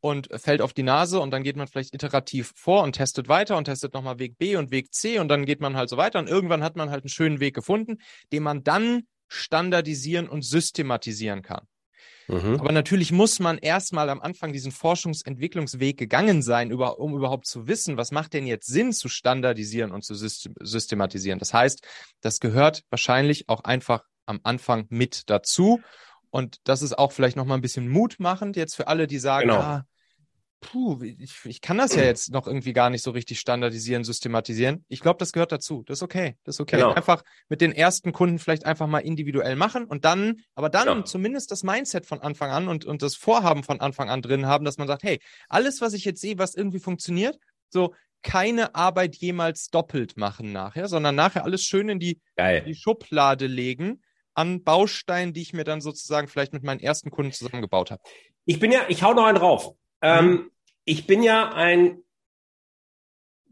und fällt auf die Nase und dann geht man vielleicht iterativ vor und testet weiter und testet nochmal Weg B und Weg C und dann geht man halt so weiter und irgendwann hat man halt einen schönen Weg gefunden, den man dann standardisieren und systematisieren kann. Mhm. Aber natürlich muss man erstmal am Anfang diesen Forschungsentwicklungsweg gegangen sein, um überhaupt zu wissen, was macht denn jetzt Sinn zu standardisieren und zu systematisieren. Das heißt, das gehört wahrscheinlich auch einfach am Anfang mit dazu. Und das ist auch vielleicht nochmal ein bisschen mutmachend jetzt für alle, die sagen, genau. Ich kann das ja jetzt noch irgendwie gar nicht so richtig standardisieren, systematisieren. Ich glaube, das gehört dazu. Das ist okay. Genau. Einfach mit den ersten Kunden vielleicht einfach mal individuell machen und dann genau. Zumindest das Mindset von Anfang an und das Vorhaben von Anfang an drin haben, dass man sagt, hey, alles, was ich jetzt sehe, was irgendwie funktioniert, so keine Arbeit jemals doppelt machen nachher, sondern nachher alles schön in die Schublade legen an Bausteinen, die ich mir dann sozusagen vielleicht mit meinen ersten Kunden zusammengebaut habe. Ich hau noch einen drauf. Ich bin ja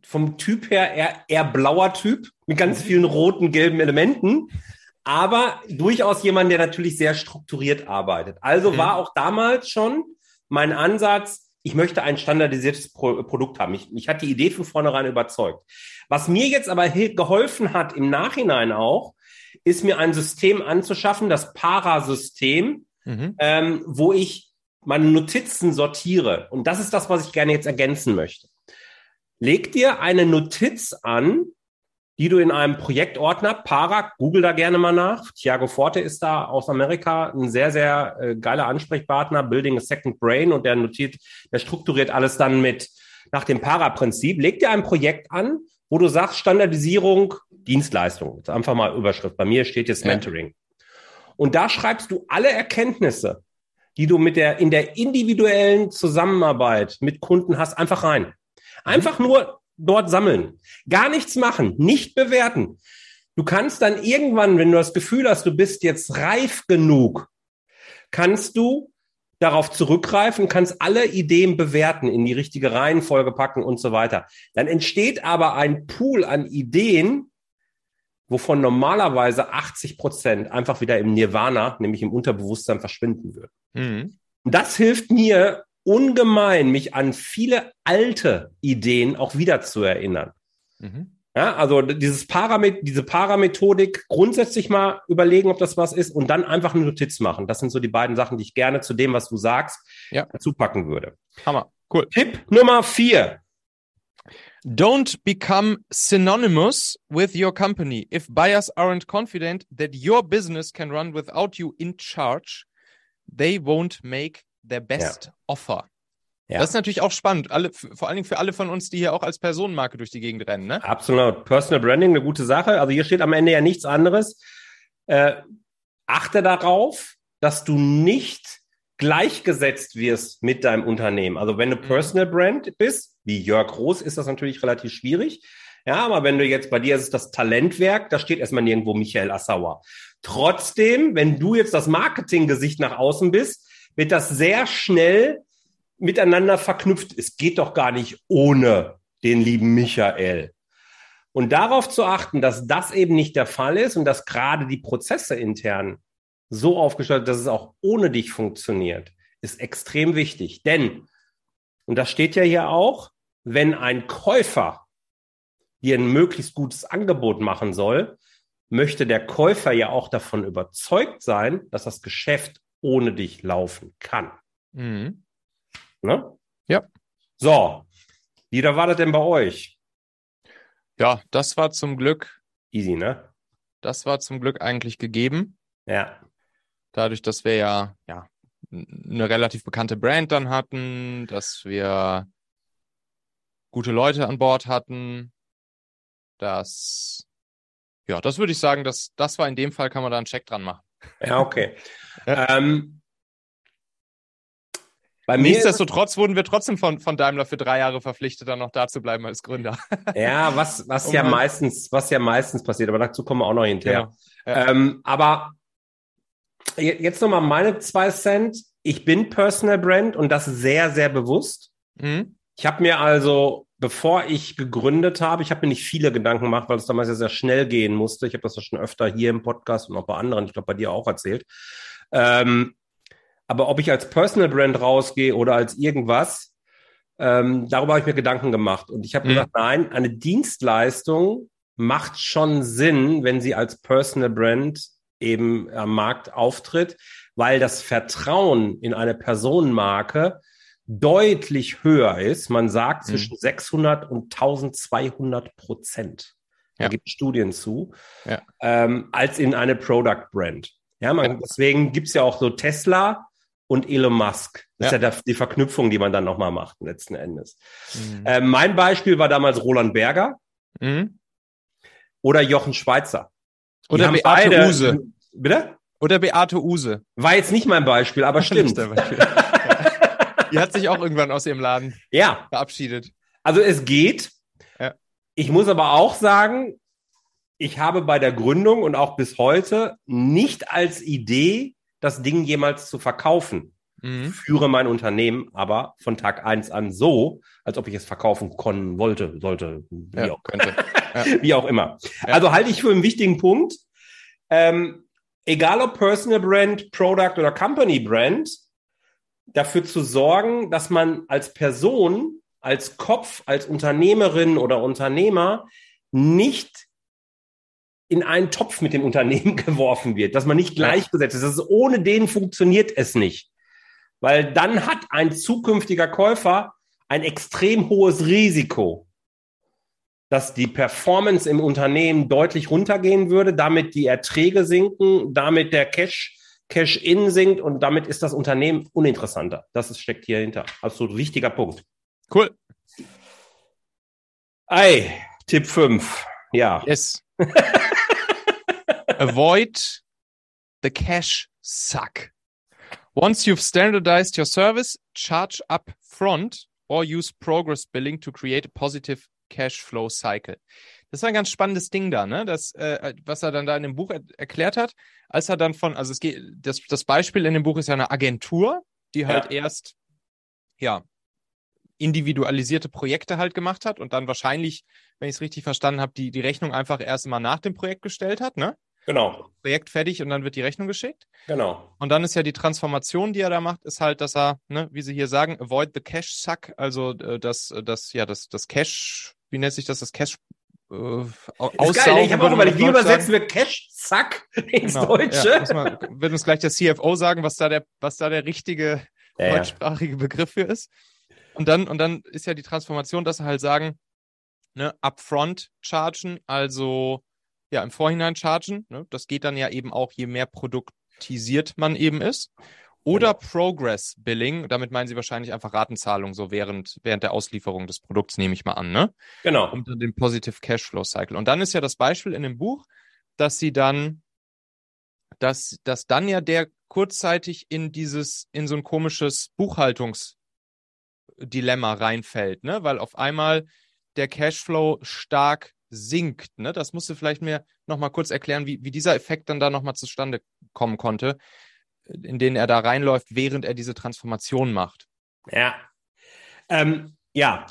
vom Typ her eher blauer Typ mit ganz vielen roten, gelben Elementen, aber durchaus jemand, der natürlich sehr strukturiert arbeitet. Also war auch damals schon mein Ansatz, ich möchte ein standardisiertes Produkt haben. Mich hat die Idee von vornherein überzeugt. Was mir jetzt aber geholfen hat im Nachhinein auch, ist mir ein System anzuschaffen, das PARA-System, wo ich meine Notizen sortiere. Und das ist das, was ich gerne jetzt ergänzen möchte. Leg dir eine Notiz an, die du in einem Projektordner, PARA, google da gerne mal nach. Thiago Forte ist da aus Amerika ein sehr, sehr geiler Ansprechpartner, Building a Second Brain, und der strukturiert alles dann nach dem PARA-Prinzip. Leg dir ein Projekt an, wo du sagst, Standardisierung, Dienstleistung. Jetzt einfach mal Überschrift. Bei mir steht jetzt Mentoring. Und da schreibst du alle Erkenntnisse, die du in der individuellen Zusammenarbeit mit Kunden hast, einfach rein. Einfach nur dort sammeln. Gar nichts machen, nicht bewerten. Du kannst dann irgendwann, wenn du das Gefühl hast, du bist jetzt reif genug, kannst du darauf zurückgreifen, kannst alle Ideen bewerten, in die richtige Reihenfolge packen und so weiter. Dann entsteht aber ein Pool an Ideen, wovon normalerweise 80% einfach wieder im Nirvana, nämlich im Unterbewusstsein, verschwinden würden. Und das hilft mir ungemein, mich an viele alte Ideen auch wieder zu erinnern. Ja, also diese Paramethodik grundsätzlich mal überlegen, ob das was ist, und dann einfach eine Notiz machen. Das sind so die beiden Sachen, die ich gerne zu dem, was du sagst, dazu packen würde. Hammer, cool. Tipp Nummer 4. Don't become synonymous with your company. If buyers aren't confident that your business can run without you in charge, they won't make their best offer. Ja. Das ist natürlich auch spannend, vor allen Dingen für alle von uns, die hier auch als Personenmarke durch die Gegend rennen. Ne? Absolut. Personal Branding, eine gute Sache. Also hier steht am Ende ja nichts anderes. Achte darauf, dass du nicht gleichgesetzt wirst mit deinem Unternehmen. Also wenn du Personal Brand bist, wie Jörg Groß, ist das natürlich relativ schwierig. Ja, aber wenn du jetzt, bei dir ist es das Talentwerk, da steht erstmal nirgendwo Michael Assauer. Trotzdem, wenn du jetzt das Marketinggesicht nach außen bist, wird das sehr schnell miteinander verknüpft. Es geht doch gar nicht ohne den lieben Michael. Und darauf zu achten, dass das eben nicht der Fall ist und dass gerade die Prozesse intern so aufgestellt, dass es auch ohne dich funktioniert, ist extrem wichtig. Denn, und das steht ja hier auch, wenn ein Käufer dir ein möglichst gutes Angebot machen soll, möchte der Käufer ja auch davon überzeugt sein, dass das Geschäft ohne dich laufen kann. Ne? Ja. So, wie da war das denn bei euch? Ja, das war zum Glück easy, ne? Das war zum Glück eigentlich gegeben. Ja. Dadurch, dass wir ja eine relativ bekannte Brand dann hatten, dass wir gute Leute an Bord hatten, das würde ich sagen, das war in dem Fall, kann man da einen Check dran machen. Ja, okay. Nichtsdestotrotz wurden wir trotzdem von Daimler für 3 Jahre verpflichtet, dann noch da zu bleiben als Gründer. Ja, was ja meistens passiert, aber dazu kommen wir auch noch hinterher. Genau. Aber jetzt nochmal meine 2 Cent. Ich bin Personal Brand und das sehr, sehr bewusst. Mhm. Ich habe mir also, bevor ich gegründet habe, ich habe mir nicht viele Gedanken gemacht, weil es damals ja sehr schnell gehen musste. Ich habe das ja schon öfter hier im Podcast und auch bei anderen, ich glaube bei dir auch erzählt. Aber ob ich als Personal Brand rausgehe oder als irgendwas, darüber habe ich mir Gedanken gemacht. Und ich habe gesagt, nein, eine Dienstleistung macht schon Sinn, wenn sie als Personal Brand eben am Markt auftritt, weil das Vertrauen in eine Personenmarke deutlich höher ist. Man sagt zwischen 600 und 1200%. Ja. Da gibt es Studien zu, ja. Als in eine Product Brand. Ja, deswegen gibt es ja auch so Tesla und Elon Musk. Das ist ja die Verknüpfung, die man dann nochmal macht, letzten Endes. Mhm. Mein Beispiel war damals Roland Berger oder Jochen Schweitzer. Oder Beate Huse. Bitte? Oder Beate Huse. War jetzt nicht mein Beispiel, aber stimmt. Die hat sich auch irgendwann aus ihrem Laden verabschiedet. Also es geht. Ja. Ich muss aber auch sagen, ich habe bei der Gründung und auch bis heute nicht als Idee, das Ding jemals zu verkaufen. Mhm. Ich führe mein Unternehmen aber von Tag 1 an so, als ob ich es verkaufen sollte, wie auch könnte. Wie auch immer. Ja. Also halte ich für einen wichtigen Punkt. Egal ob Personal Brand, Product oder Company Brand, dafür zu sorgen, dass man als Person, als Kopf, als Unternehmerin oder Unternehmer nicht in einen Topf mit dem Unternehmen geworfen wird, dass man nicht gleichgesetzt ist. Ohne den funktioniert es nicht. Weil dann hat ein zukünftiger Käufer ein extrem hohes Risiko, dass die Performance im Unternehmen deutlich runtergehen würde, damit die Erträge sinken, damit der Cash-in sinkt und damit ist das Unternehmen uninteressanter. Das steckt hier hinter. Absolut wichtiger Punkt. Cool. Tipp 5. Ja. Yes. Avoid the cash suck. Once you've standardized your service, charge up front or use progress billing to create a positive Cashflow-Cycle. Das war ein ganz spannendes Ding da, ne? Was er dann da in dem Buch erklärt hat, als er dann das Beispiel in dem Buch ist ja eine Agentur, die halt erst individualisierte Projekte halt gemacht hat und dann wahrscheinlich, wenn ich es richtig verstanden habe, die Rechnung einfach erst mal nach dem Projekt gestellt hat, ne? Genau. Projekt fertig und dann wird die Rechnung geschickt. Genau. Und dann ist ja die Transformation, die er da macht, ist halt, dass er, ne, wie sie hier sagen, avoid the cash suck, also das Cash, wie nennt sich das, Cash aussaugen. Geil, ich habe auch überlegt, wie übersetzen wir Cash suck ins Deutsche? Ja, wird uns gleich der CFO sagen, was da der richtige deutschsprachige Begriff für ist. Und dann ist ja die Transformation, dass er halt sagen, ne, upfront chargen, also im Vorhinein chargen. Ne? Das geht dann ja eben auch, je mehr produktisiert man eben ist. Oder Progress Billing, damit meinen sie wahrscheinlich einfach Ratenzahlung, so während der Auslieferung des Produkts, nehme ich mal an. Ne? Genau. Und dann den Positive Cashflow Cycle. Und dann ist ja das Beispiel in dem Buch, dass sie dann, dass dann ja der kurzzeitig in so ein komisches Buchhaltungsdilemma reinfällt, ne? Weil auf einmal der Cashflow stark sinkt, ne? Das musst du vielleicht mir nochmal kurz erklären, wie dieser Effekt dann da nochmal zustande kommen konnte, in den er da reinläuft, während er diese Transformation macht. Ja.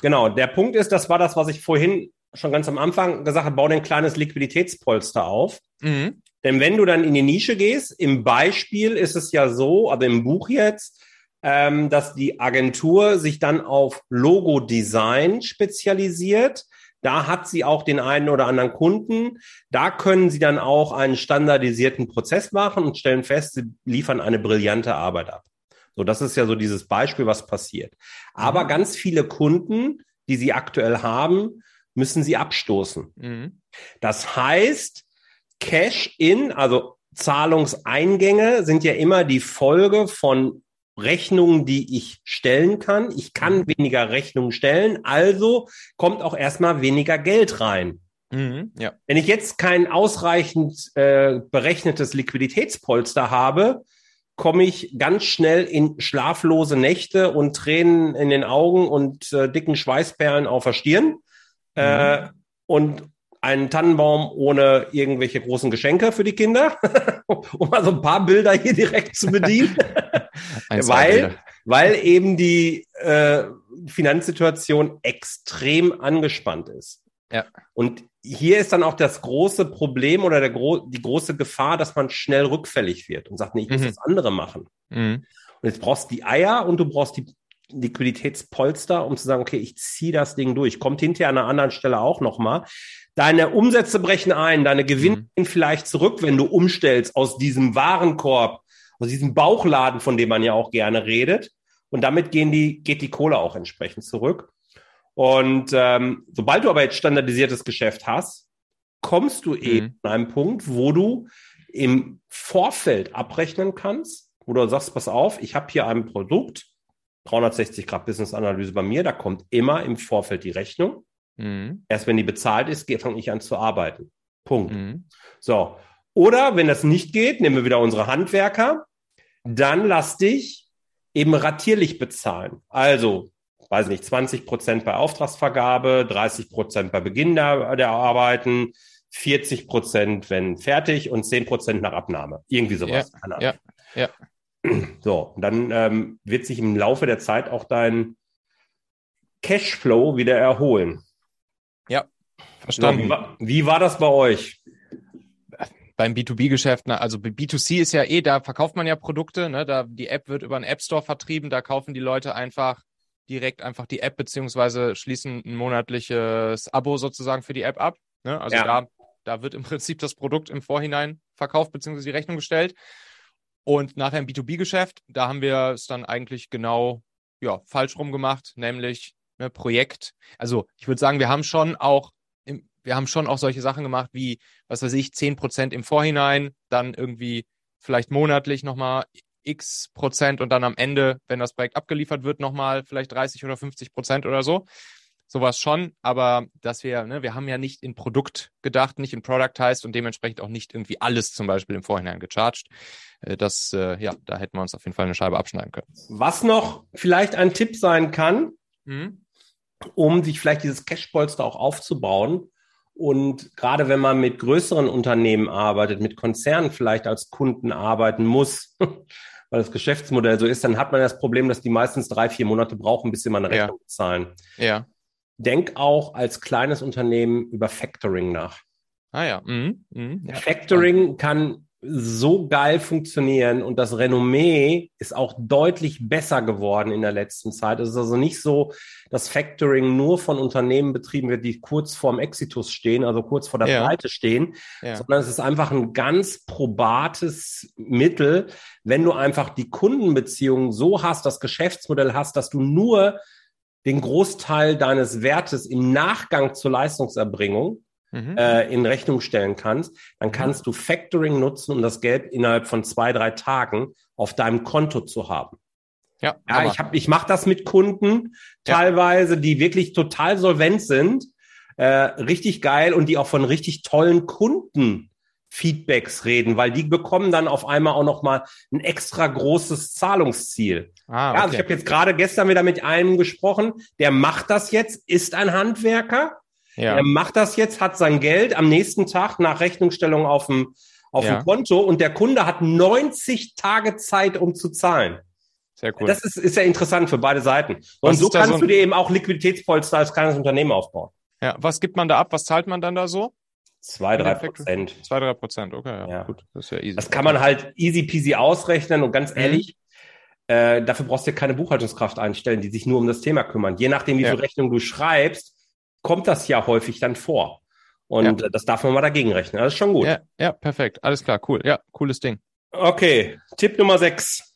Genau. Der Punkt ist, das war das, was ich vorhin schon ganz am Anfang gesagt habe, bau dir ein kleines Liquiditätspolster auf. Mhm. Denn wenn du dann in die Nische gehst, im Beispiel ist es ja so, also im Buch jetzt, dass die Agentur sich dann auf Logo-Design spezialisiert. Da hat sie auch den einen oder anderen Kunden. Da können sie dann auch einen standardisierten Prozess machen und stellen fest, sie liefern eine brillante Arbeit ab. So, das ist ja so dieses Beispiel, was passiert. Aber ganz viele Kunden, die sie aktuell haben, müssen sie abstoßen. Mhm. Das heißt, Cash-in, also Zahlungseingänge, sind ja immer die Folge von Rechnungen, die ich stellen kann. Ich kann weniger Rechnungen stellen, also kommt auch erstmal weniger Geld rein. Mhm, ja. Wenn ich jetzt kein ausreichend berechnetes Liquiditätspolster habe, komme ich ganz schnell in schlaflose Nächte und Tränen in den Augen und dicken Schweißperlen auf der Stirn. Mhm. Und einen Tannenbaum ohne irgendwelche großen Geschenke für die Kinder, um mal so ein paar Bilder hier direkt zu bedienen, weil eben die Finanzsituation extrem angespannt ist. Ja. Und hier ist dann auch das große Problem oder die große Gefahr, dass man schnell rückfällig wird und sagt, nee, ich muss das andere machen. Mhm. Und jetzt brauchst du die Eier und du brauchst die Liquiditätspolster, um zu sagen, okay, ich ziehe das Ding durch. Kommt hinterher an einer anderen Stelle auch nochmal. Deine Umsätze brechen ein, deine Gewinne gehen vielleicht zurück, wenn du umstellst aus diesem Warenkorb, aus diesem Bauchladen, von dem man ja auch gerne redet. Und damit geht die Kohle auch entsprechend zurück. Und sobald du aber jetzt standardisiertes Geschäft hast, kommst du eben an einen Punkt, wo du im Vorfeld abrechnen kannst, wo du sagst, pass auf, ich habe hier ein Produkt, 360 Grad Business-Analyse bei mir, da kommt immer im Vorfeld die Rechnung. Mhm. Erst wenn die bezahlt ist, fange ich an zu arbeiten. Punkt. Mhm. So. Oder wenn das nicht geht, nehmen wir wieder unsere Handwerker, dann lass dich eben ratierlich bezahlen. Also, weiß nicht, 20% bei Auftragsvergabe, 30% bei Beginn der Arbeiten, 40%, wenn fertig und 10% nach Abnahme. Irgendwie sowas. Ja, ja. So, und dann wird sich im Laufe der Zeit auch dein Cashflow wieder erholen. Ja, verstanden. So, wie war das bei euch? Beim B2B-Geschäft, ne? Also B2C ist ja da verkauft man ja Produkte, ne? Da die App wird über einen App-Store vertrieben, da kaufen die Leute direkt die App, beziehungsweise schließen ein monatliches Abo sozusagen für die App ab. Ne? Also da wird im Prinzip das Produkt im Vorhinein verkauft, beziehungsweise die Rechnung gestellt. Und nachher im B2B-Geschäft, da haben wir es dann eigentlich genau falsch rum gemacht, nämlich ein Projekt. Also ich würde sagen, wir haben schon auch solche Sachen gemacht wie, 10% im Vorhinein, dann irgendwie vielleicht monatlich nochmal x% und dann am Ende, wenn das Projekt abgeliefert wird, nochmal vielleicht 30 oder 50% oder so. Sowas schon, aber dass wir haben ja nicht in Produkt gedacht, nicht in Productized und dementsprechend auch nicht irgendwie alles zum Beispiel im Vorhinein gecharged. Da hätten wir uns auf jeden Fall eine Scheibe abschneiden können. Was noch vielleicht ein Tipp sein kann, um sich vielleicht dieses Cashpolster auch aufzubauen und gerade wenn man mit größeren Unternehmen arbeitet, mit Konzernen vielleicht als Kunden arbeiten muss, weil das Geschäftsmodell so ist, dann hat man das Problem, dass die meistens 3-4 Monate brauchen, bis sie mal eine Rechnung bezahlen. Ja. Denk auch als kleines Unternehmen über Factoring nach. Ah ja. Factoring kann so geil funktionieren und das Renommee ist auch deutlich besser geworden in der letzten Zeit. Es ist also nicht so, dass Factoring nur von Unternehmen betrieben wird, die kurz vorm Exitus stehen, also kurz vor der Pleite stehen, sondern es ist einfach ein ganz probates Mittel, wenn du einfach die Kundenbeziehungen so hast, das Geschäftsmodell hast, dass du nur den Großteil deines Wertes im Nachgang zur Leistungserbringung in Rechnung stellen kannst, dann kannst du Factoring nutzen, um das Geld innerhalb von 2-3 Tagen auf deinem Konto zu haben. Ja, ich mache das mit Kunden teilweise, die wirklich total solvent sind, richtig geil und die auch von richtig tollen Kunden Feedbacks reden, weil die bekommen dann auf einmal auch nochmal ein extra großes Zahlungsziel. Okay. Also ich habe jetzt gerade gestern wieder mit einem gesprochen, der macht das jetzt, ist ein Handwerker, der macht das jetzt, hat sein Geld am nächsten Tag nach Rechnungsstellung auf dem Konto und der Kunde hat 90 Tage Zeit, um zu zahlen. Sehr cool. Das ist ja interessant für beide Seiten. Und so kannst du dir eben auch Liquiditätspolster als kleines Unternehmen aufbauen. Ja, was gibt man da ab? Was zahlt man dann da so? 2-3%. 2-3%, okay, gut, das ist ja easy. Das kann man halt easy peasy ausrechnen und ganz ehrlich, dafür brauchst du ja keine Buchhaltungskraft einstellen, die sich nur um das Thema kümmern. Je nachdem, wie viel Rechnung du schreibst, kommt das ja häufig dann vor. Und das darf man mal dagegen rechnen. Das ist schon gut. Ja, perfekt. Alles klar, cool. Ja, cooles Ding. Okay, Tipp Nummer 6.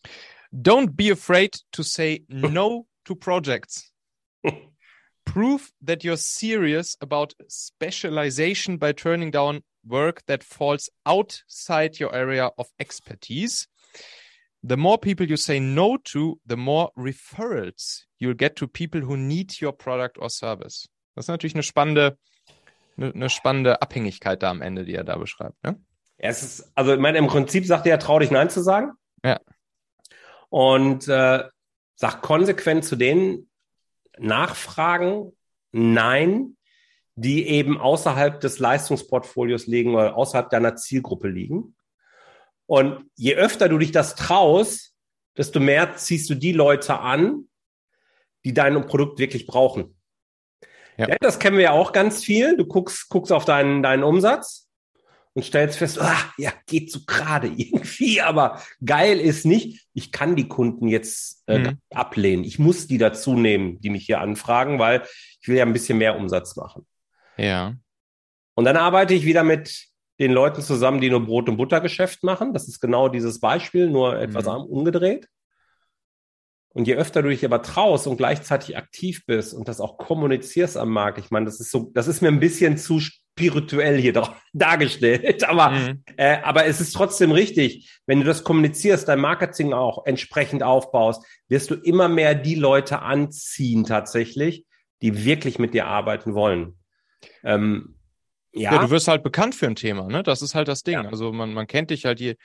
Don't be afraid to say no to projects. Prove that you're serious about specialization by turning down work that falls outside your area of expertise. The more people you say no to, the more referrals you'll get to people who need your product or service. Das ist natürlich eine spannende Abhängigkeit da am Ende, die er da beschreibt. Ne? Es ist, also ich meine, im Prinzip sagt er, trau dich Nein zu sagen. Ja. Und sag konsequent zu denen, Nachfragen, Nein, die eben außerhalb des Leistungsportfolios liegen oder außerhalb deiner Zielgruppe liegen. Und je öfter du dich das traust, desto mehr ziehst du die Leute an, die dein Produkt wirklich brauchen. Ja. Ja, das kennen wir ja auch ganz viel. Du guckst auf deinen Umsatz und stellst fest, ja, geht so gerade irgendwie, aber geil ist nicht. Ich kann die Kunden jetzt ablehnen. Ich muss die dazu nehmen, die mich hier anfragen, weil ich will ja ein bisschen mehr Umsatz machen. Ja. Und dann arbeite ich wieder mit den Leuten zusammen, die nur Brot- und Buttergeschäft machen. Das ist genau dieses Beispiel, nur etwas umgedreht. Und je öfter du dich aber traust und gleichzeitig aktiv bist und das auch kommunizierst am Markt, ich meine, das ist mir ein bisschen zu spirituell hier dargestellt, aber es ist trotzdem richtig. Wenn du das kommunizierst, dein Marketing auch entsprechend aufbaust, wirst du immer mehr die Leute anziehen tatsächlich, die wirklich mit dir arbeiten wollen. Ja, du wirst halt bekannt für ein Thema, ne? Das ist halt das Ding. Ja. Also man kennt dich halt, je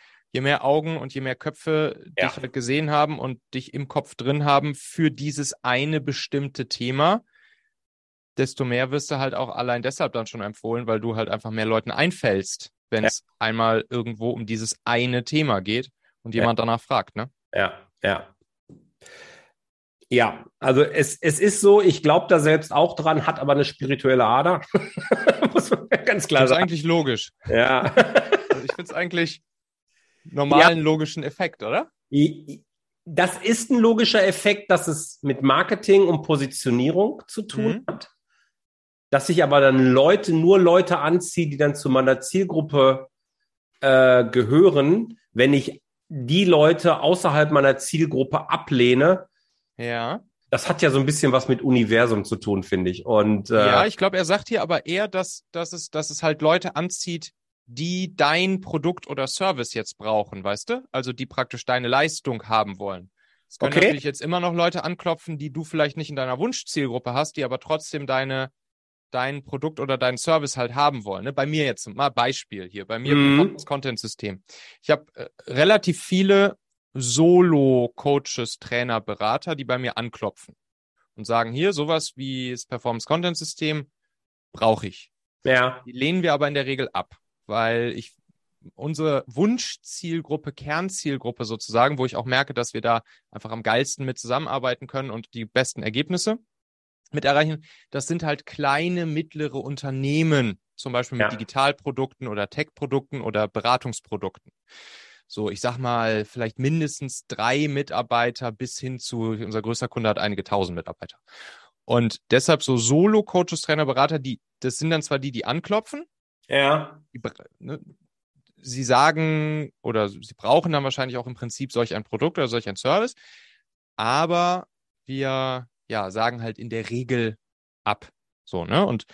mehr Augen und je mehr Köpfe dich halt gesehen haben und dich im Kopf drin haben für dieses eine bestimmte Thema, desto mehr wirst du halt auch allein deshalb dann schon empfohlen, weil du halt einfach mehr Leuten einfällst, wenn es einmal irgendwo um dieses eine Thema geht und jemand danach fragt, ne? Ja, also es ist so, ich glaube da selbst auch dran, hat aber eine spirituelle Ader. Muss man ganz klar sagen. Das ist eigentlich logisch. Ja. Also ich finde es eigentlich normalen logischen Effekt, oder? Das ist ein logischer Effekt, dass es mit Marketing und Positionierung zu tun hat, dass ich aber dann nur Leute anziehe, die dann zu meiner Zielgruppe gehören, wenn ich die Leute außerhalb meiner Zielgruppe ablehne. Ja. Das hat ja so ein bisschen was mit Universum zu tun, finde ich. Und ich glaube, er sagt hier aber eher, dass es halt Leute anzieht, die dein Produkt oder Service jetzt brauchen, weißt du? Also die praktisch deine Leistung haben wollen. Es können natürlich jetzt immer noch Leute anklopfen, die du vielleicht nicht in deiner Wunschzielgruppe hast, die aber trotzdem dein Produkt oder deinen Service halt haben wollen. Ne? Bei mir jetzt mal Beispiel hier, bei mir das Content-System. Ich habe relativ viele Solo-Coaches, Trainer, Berater, die bei mir anklopfen und sagen, hier, sowas wie das Performance-Content-System brauche ich. Ja. Die lehnen wir aber in der Regel ab, weil unsere Wunschzielgruppe, Kernzielgruppe sozusagen, wo ich auch merke, dass wir da einfach am geilsten mit zusammenarbeiten können und die besten Ergebnisse mit erreichen, das sind halt kleine, mittlere Unternehmen, zum Beispiel mit Digitalprodukten oder Tech-Produkten oder Beratungsprodukten. So, ich sag mal, vielleicht mindestens 3 Mitarbeiter bis hin zu, unser größter Kunde hat einige 1000 Mitarbeiter. Und deshalb so Solo-Coaches, Trainer, Berater, das sind dann zwar die anklopfen. Ja. Sie sagen oder sie brauchen dann wahrscheinlich auch im Prinzip solch ein Produkt oder solch ein Service. Aber wir sagen halt in der Regel ab. So, ne? Und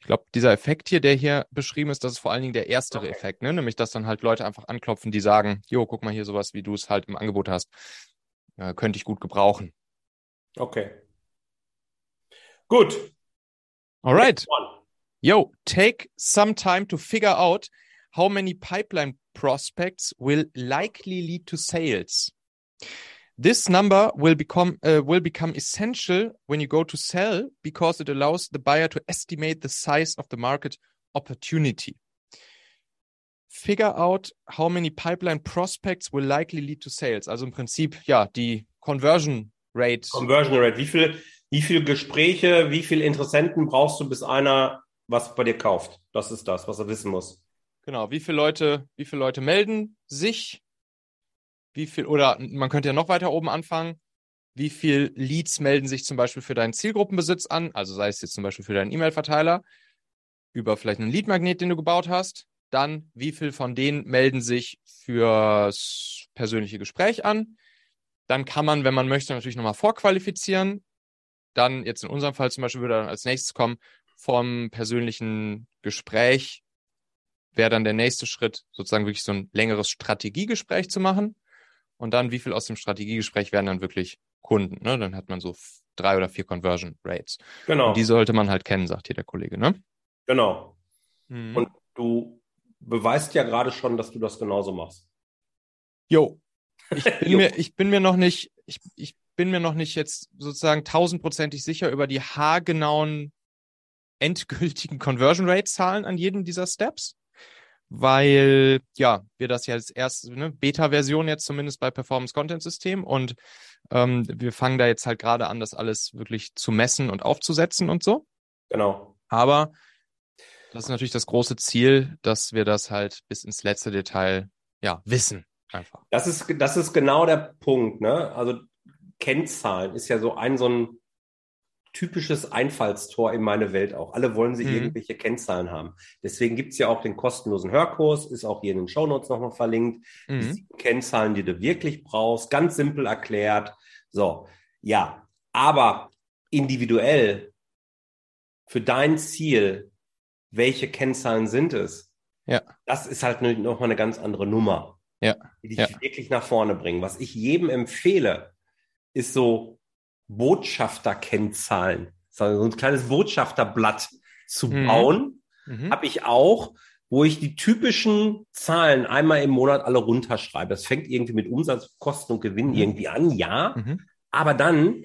ich glaube, dieser Effekt hier, der hier beschrieben ist, das ist vor allen Dingen der erstere Effekt, ne? Nämlich, dass dann halt Leute einfach anklopfen, die sagen, jo, guck mal hier, sowas, wie du es halt im Angebot hast, könnte ich gut gebrauchen. Okay. Gut. Alright. Yo, take some time to figure out how many pipeline prospects will likely lead to sales. This number will become essential when you go to sell because it allows the buyer to estimate the size of the market opportunity. Figure out how many pipeline prospects will likely lead to sales. Also im Prinzip, die Conversion Rate. Wie viele Gespräche, wie viele Interessenten brauchst du, bis einer was bei dir kauft? Das ist das, was er wissen muss. Genau, wie viele Leute melden sich? Wie viel, oder man könnte ja noch weiter oben anfangen, wie viel Leads melden sich zum Beispiel für deinen Zielgruppenbesitz an, also sei es jetzt zum Beispiel für deinen E-Mail-Verteiler, über vielleicht einen Lead-Magnet, den du gebaut hast, dann wie viel von denen melden sich fürs persönliche Gespräch an, dann kann man, wenn man möchte, natürlich nochmal vorqualifizieren, dann jetzt in unserem Fall zum Beispiel würde dann als nächstes kommen, vom persönlichen Gespräch wäre dann der nächste Schritt, sozusagen wirklich so ein längeres Strategiegespräch zu machen. Und dann, wie viel aus dem Strategiegespräch werden dann wirklich Kunden? Ne? Dann hat man so 3 oder 4 Conversion Rates. Genau. Und die sollte man halt kennen, sagt hier der Kollege, ne? Genau. Und du beweist ja gerade schon, dass du das genauso machst. Jo. Ich bin mir noch nicht jetzt sozusagen 1000-prozentig sicher über die haargenauen endgültigen Conversion Rate Zahlen an jedem dieser Steps, weil ja, wir das ja als erste Beta-Version jetzt zumindest bei Performance Content System und wir fangen da jetzt halt gerade an, das alles wirklich zu messen und aufzusetzen und so. Genau. Aber das ist natürlich das große Ziel, dass wir das halt bis ins letzte Detail ja wissen einfach. Das ist genau der Punkt, ne? Also Kennzahlen ist ja so ein typisches Einfallstor in meine Welt auch. Alle wollen sich irgendwelche Kennzahlen haben. Deswegen gibt es ja auch den kostenlosen Hörkurs, ist auch hier in den Shownotes nochmal verlinkt. Die Kennzahlen, die du wirklich brauchst, ganz simpel erklärt. So, ja, aber individuell für dein Ziel, welche Kennzahlen sind es? Ja. Das ist halt nochmal eine ganz andere Nummer, die dich wirklich nach vorne bringen. Was ich jedem empfehle, ist so Botschafterkennzahlen, so ein kleines Botschafterblatt zu bauen, habe ich auch, wo ich die typischen Zahlen einmal im Monat alle runterschreibe. Das fängt irgendwie mit Umsatz, Kosten und Gewinn irgendwie an, aber dann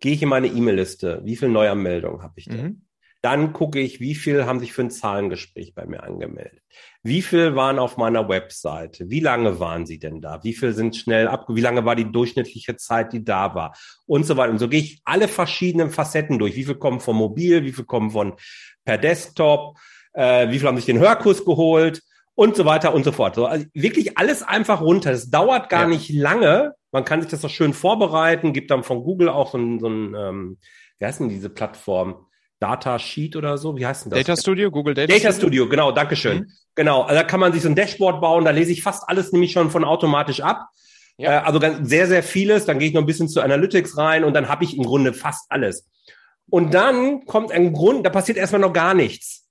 gehe ich in meine E-Mail-Liste. Wie viel Neuanmeldungen habe ich denn? Dann gucke ich, wie viel haben sich für ein Zahlengespräch bei mir angemeldet? Wie viel waren auf meiner Webseite? Wie lange waren sie denn da? Wie viel sind schnell wie lange war die durchschnittliche Zeit, die da war? Und so weiter. Und so gehe ich alle verschiedenen Facetten durch. Wie viel kommen von mobil? Wie viel kommen von per Desktop? Wie viel haben sich den Hörkurs geholt? Und so weiter und so fort. Also wirklich alles einfach runter. Das dauert gar nicht lange. Man kann sich das auch schön vorbereiten. Gibt dann von Google auch so ein wie heißt denn diese Plattform? Data Sheet oder so, wie heißt denn das? Google Data Studio, genau, dankeschön. Genau, also da kann man sich so ein Dashboard bauen, da lese ich fast alles nämlich schon von automatisch ab. Ja. Also ganz, sehr, sehr vieles, dann gehe ich noch ein bisschen zu Analytics rein und dann habe ich im Grunde fast alles. Und dann kommt ein Grund, da passiert erstmal noch gar nichts.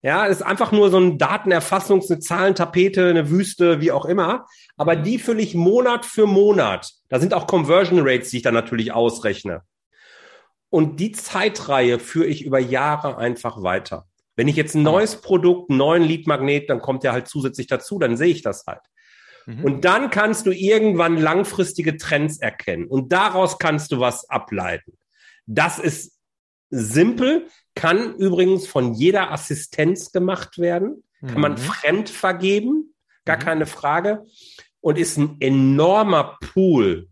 Ja, das ist einfach nur so eine Datenerfassungs-, eine Zahlentapete, eine Wüste, wie auch immer. Aber die fülle ich Monat für Monat. Da sind auch Conversion Rates, die ich dann natürlich ausrechne. Und die Zeitreihe führe ich über Jahre einfach weiter. Wenn ich jetzt ein neues Produkt, einen neuen Lead-Magnet, dann kommt der halt zusätzlich dazu, dann sehe ich das halt. Und dann kannst du irgendwann langfristige Trends erkennen. Und daraus kannst du was ableiten. Das ist simpel, kann übrigens von jeder Assistenz gemacht werden, kann man fremd vergeben, gar keine Frage. Und ist ein enormer Pool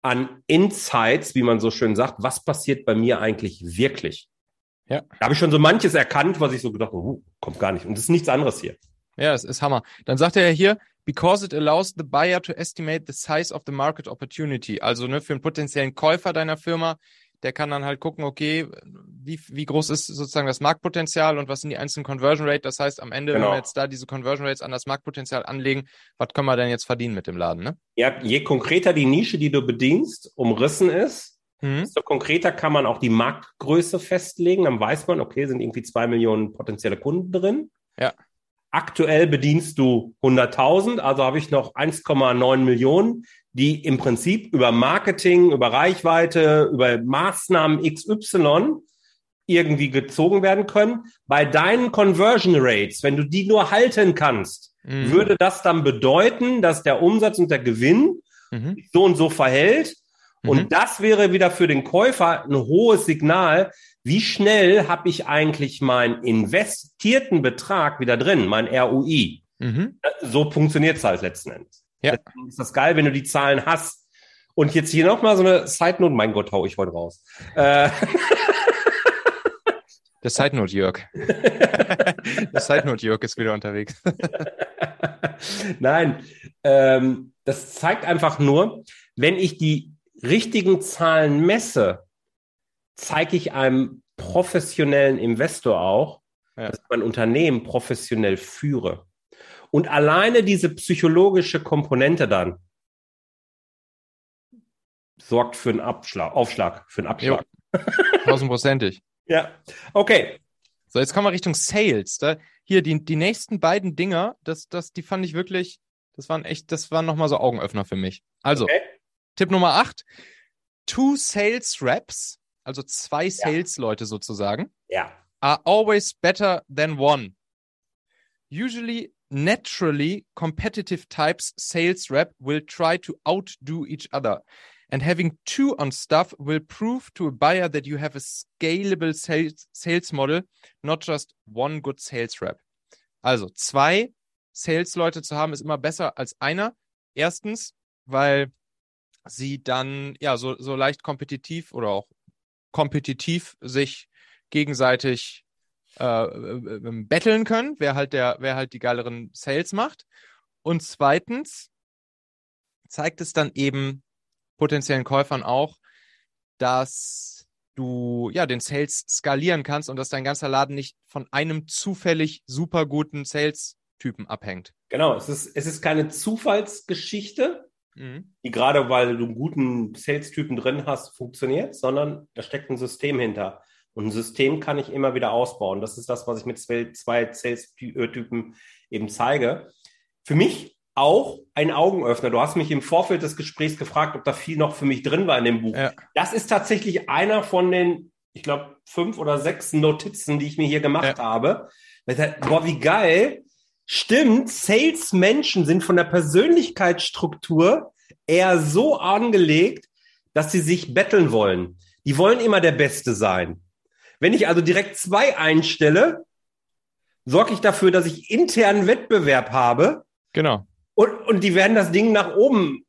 an Insights, wie man so schön sagt, was passiert bei mir eigentlich wirklich? Ja. Da habe ich schon so manches erkannt, was ich so gedacht habe, kommt gar nicht. Und das ist nichts anderes hier. Ja, das ist Hammer. Dann sagt er ja hier, because it allows the buyer to estimate the size of the market opportunity. Also für einen potenziellen Käufer deiner Firma, der kann dann halt gucken, okay, wie groß ist sozusagen das Marktpotenzial und was sind die einzelnen Conversion Rates? Das heißt, am Ende, wenn wir jetzt da diese Conversion Rates an das Marktpotenzial anlegen, was können wir denn jetzt verdienen mit dem Laden, ne? Ja, je konkreter die Nische, die du bedienst, umrissen ist, desto konkreter kann man auch die Marktgröße festlegen. Dann weiß man, okay, sind irgendwie 2 Millionen potenzielle Kunden drin. Ja. Aktuell bedienst du 100.000, also habe ich noch 1,9 Millionen, die im Prinzip über Marketing, über Reichweite, über Maßnahmen XY irgendwie gezogen werden können. Bei deinen Conversion Rates, wenn du die nur halten kannst, würde das dann bedeuten, dass der Umsatz und der Gewinn sich so und so verhält. Und das wäre wieder für den Käufer ein hohes Signal, wie schnell habe ich eigentlich meinen investierten Betrag wieder drin, mein ROI. So funktioniert es halt letzten Endes. Ja. Deswegen ist das geil, wenn du die Zahlen hast. Und jetzt hier nochmal so eine Side-Note, mein Gott, hau ich heute raus. Der Side-Note Jörg. Der Side-Note Jörg ist wieder unterwegs. Nein, das zeigt einfach nur, wenn ich die richtigen Zahlen messe, zeige ich einem professionellen Investor auch, dass ich mein Unternehmen professionell führe. Und alleine diese psychologische Komponente dann sorgt für einen Aufschlag. 1000%ig. Ja, okay. So, jetzt kommen wir Richtung Sales. Da, hier, die nächsten beiden Dinger, die fand ich wirklich, das waren nochmal so Augenöffner für mich. Also, Tipp Nummer 8, 2 Sales Reps, also 2 Sales-Leute sozusagen, are always better than one. Usually, naturally, competitive types sales rep will try to outdo each other. and having two on staff will prove to a buyer that you have a scalable sales model, not just one good sales rep. Also 2 Sales-Leute zu haben, ist immer besser als einer. Erstens, weil sie dann ja so leicht kompetitiv oder auch kompetitiv sich gegenseitig betteln können, wer halt die geileren Sales macht. Und zweitens zeigt es dann eben potenziellen Käufern auch, dass du ja den Sales skalieren kannst und dass dein ganzer Laden nicht von einem zufällig super guten Sales-Typen abhängt. Genau, es ist keine Zufallsgeschichte, die gerade, weil du einen guten Sales-Typen drin hast, funktioniert, sondern da steckt ein System hinter. Und ein System kann ich immer wieder ausbauen. Das ist das, was ich mit 2 Sales-Typen eben zeige. Für mich auch ein Augenöffner. Du hast mich im Vorfeld des Gesprächs gefragt, ob da viel noch für mich drin war in dem Buch. Ja. Das ist tatsächlich einer von den, ich glaube, 5 oder 6 Notizen, die ich mir hier gemacht habe. Boah, wie geil. Stimmt, Salesmenschen sind von der Persönlichkeitsstruktur eher so angelegt, dass sie sich betteln wollen. Die wollen immer der Beste sein. Wenn ich also direkt 2 einstelle, sorge ich dafür, dass ich internen Wettbewerb habe. Genau. Und die werden das Ding nach oben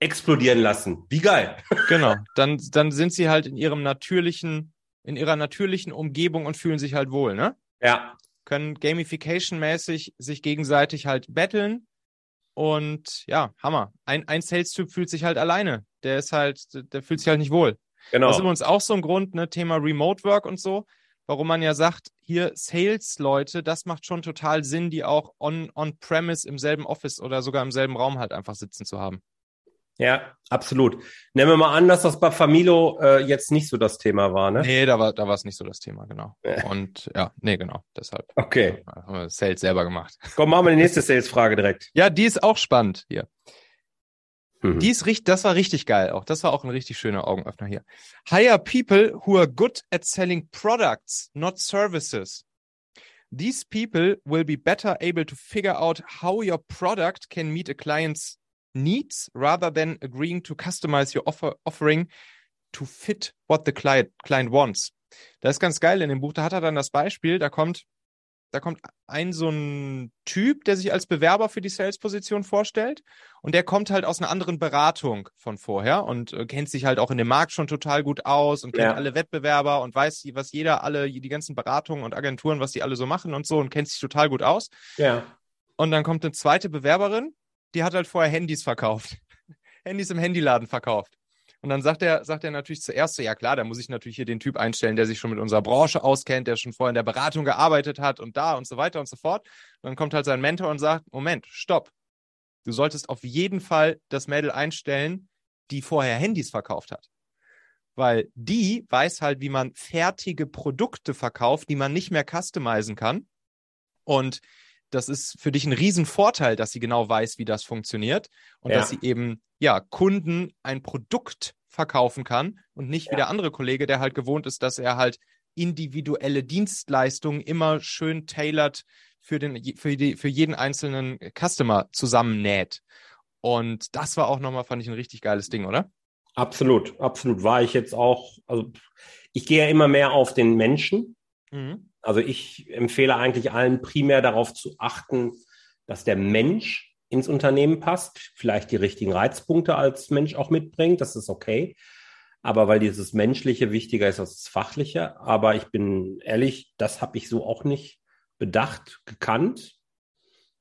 explodieren lassen. Wie geil. Genau. Dann sind sie halt in ihrer natürlichen Umgebung und fühlen sich halt wohl, ne? Ja. Können Gamification-mäßig sich gegenseitig halt betteln. Und ja, Hammer. Ein Sales-Typ fühlt sich halt alleine. Der fühlt sich halt nicht wohl. Genau. Das ist übrigens auch so ein Grund, ne? Thema Remote Work und so, warum man ja sagt, hier Sales-Leute, das macht schon total Sinn, die auch on-premise im selben Office oder sogar im selben Raum halt einfach sitzen zu haben. Ja, absolut. Nehmen wir mal an, dass das bei Familio jetzt nicht so das Thema war, ne? Nee, da war es nicht so das Thema, genau. Und ja, nee, genau, deshalb. Okay. Ja, haben wir Sales selber gemacht. Komm, machen wir die nächste Sales-Frage direkt. Ja, die ist auch spannend hier. Mhm. Das war richtig geil auch. Das war auch ein richtig schöner Augenöffner hier. Hire people who are good at selling products, not services. These people will be better able to figure out how your product can meet a client's needs rather than agreeing to customize your offering to fit what the client wants. Das ist ganz geil in dem Buch. Da hat er dann das Beispiel, da kommt ein so ein Typ, der sich als Bewerber für die Sales-Position vorstellt und der kommt halt aus einer anderen Beratung von vorher und kennt sich halt auch in dem Markt schon total gut aus und kennt alle Wettbewerber und weiß, was die ganzen Beratungen und Agenturen, was die alle so machen und so und kennt sich total gut aus. Ja. Und dann kommt eine zweite Bewerberin, die hat halt vorher Handys verkauft. Handys im Handyladen verkauft. Und dann sagt er natürlich zuerst so, ja klar, da muss ich natürlich hier den Typ einstellen, der sich schon mit unserer Branche auskennt, der schon vorher in der Beratung gearbeitet hat und da und so weiter und so fort. Und dann kommt halt sein Mentor und sagt, Moment, stopp. Du solltest auf jeden Fall das Mädel einstellen, die vorher Handys verkauft hat. Weil die weiß halt, wie man fertige Produkte verkauft, die man nicht mehr customizen kann. Und das ist für dich ein Riesenvorteil, dass sie genau weiß, wie das funktioniert und dass sie eben Kunden ein Produkt verkaufen kann und nicht wie der andere Kollege, der halt gewohnt ist, dass er halt individuelle Dienstleistungen immer schön tailored für jeden einzelnen Customer zusammennäht. Und das war auch nochmal, fand ich, ein richtig geiles Ding, oder? Absolut, absolut. War ich jetzt auch, also ich gehe ja immer mehr auf den Menschen. Mhm. Also ich empfehle eigentlich allen primär darauf zu achten, dass der Mensch ins Unternehmen passt, vielleicht die richtigen Reizpunkte als Mensch auch mitbringt, das ist okay. Aber weil dieses Menschliche wichtiger ist als das Fachliche, aber ich bin ehrlich, das habe ich so auch nicht bedacht, gekannt.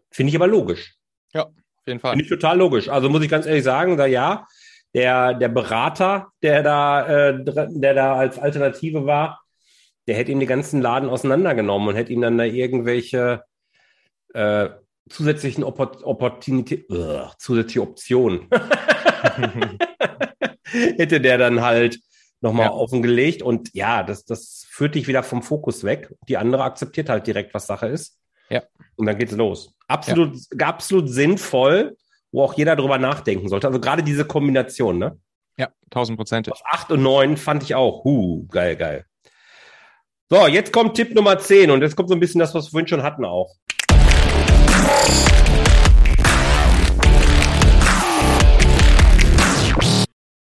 Finde ich aber logisch. Ja, auf jeden Fall. Finde ich total logisch. Also muss ich ganz ehrlich sagen, der Berater, der da als Alternative war, der hätte ihm den ganzen Laden auseinandergenommen und hätte ihm dann da irgendwelche zusätzlichen zusätzliche Optionen hätte der dann halt nochmal offengelegt. Und ja, das führt dich wieder vom Fokus weg. Die andere akzeptiert halt direkt, was Sache ist. Ja. Und dann geht's los. Absolut sinnvoll, wo auch jeder drüber nachdenken sollte. Also gerade diese Kombination, ne? Ja, 1000%. Auf 8 und 9 fand ich auch. Geil. So, jetzt kommt Tipp Nummer 10 und jetzt kommt so ein bisschen das, was wir vorhin schon hatten auch.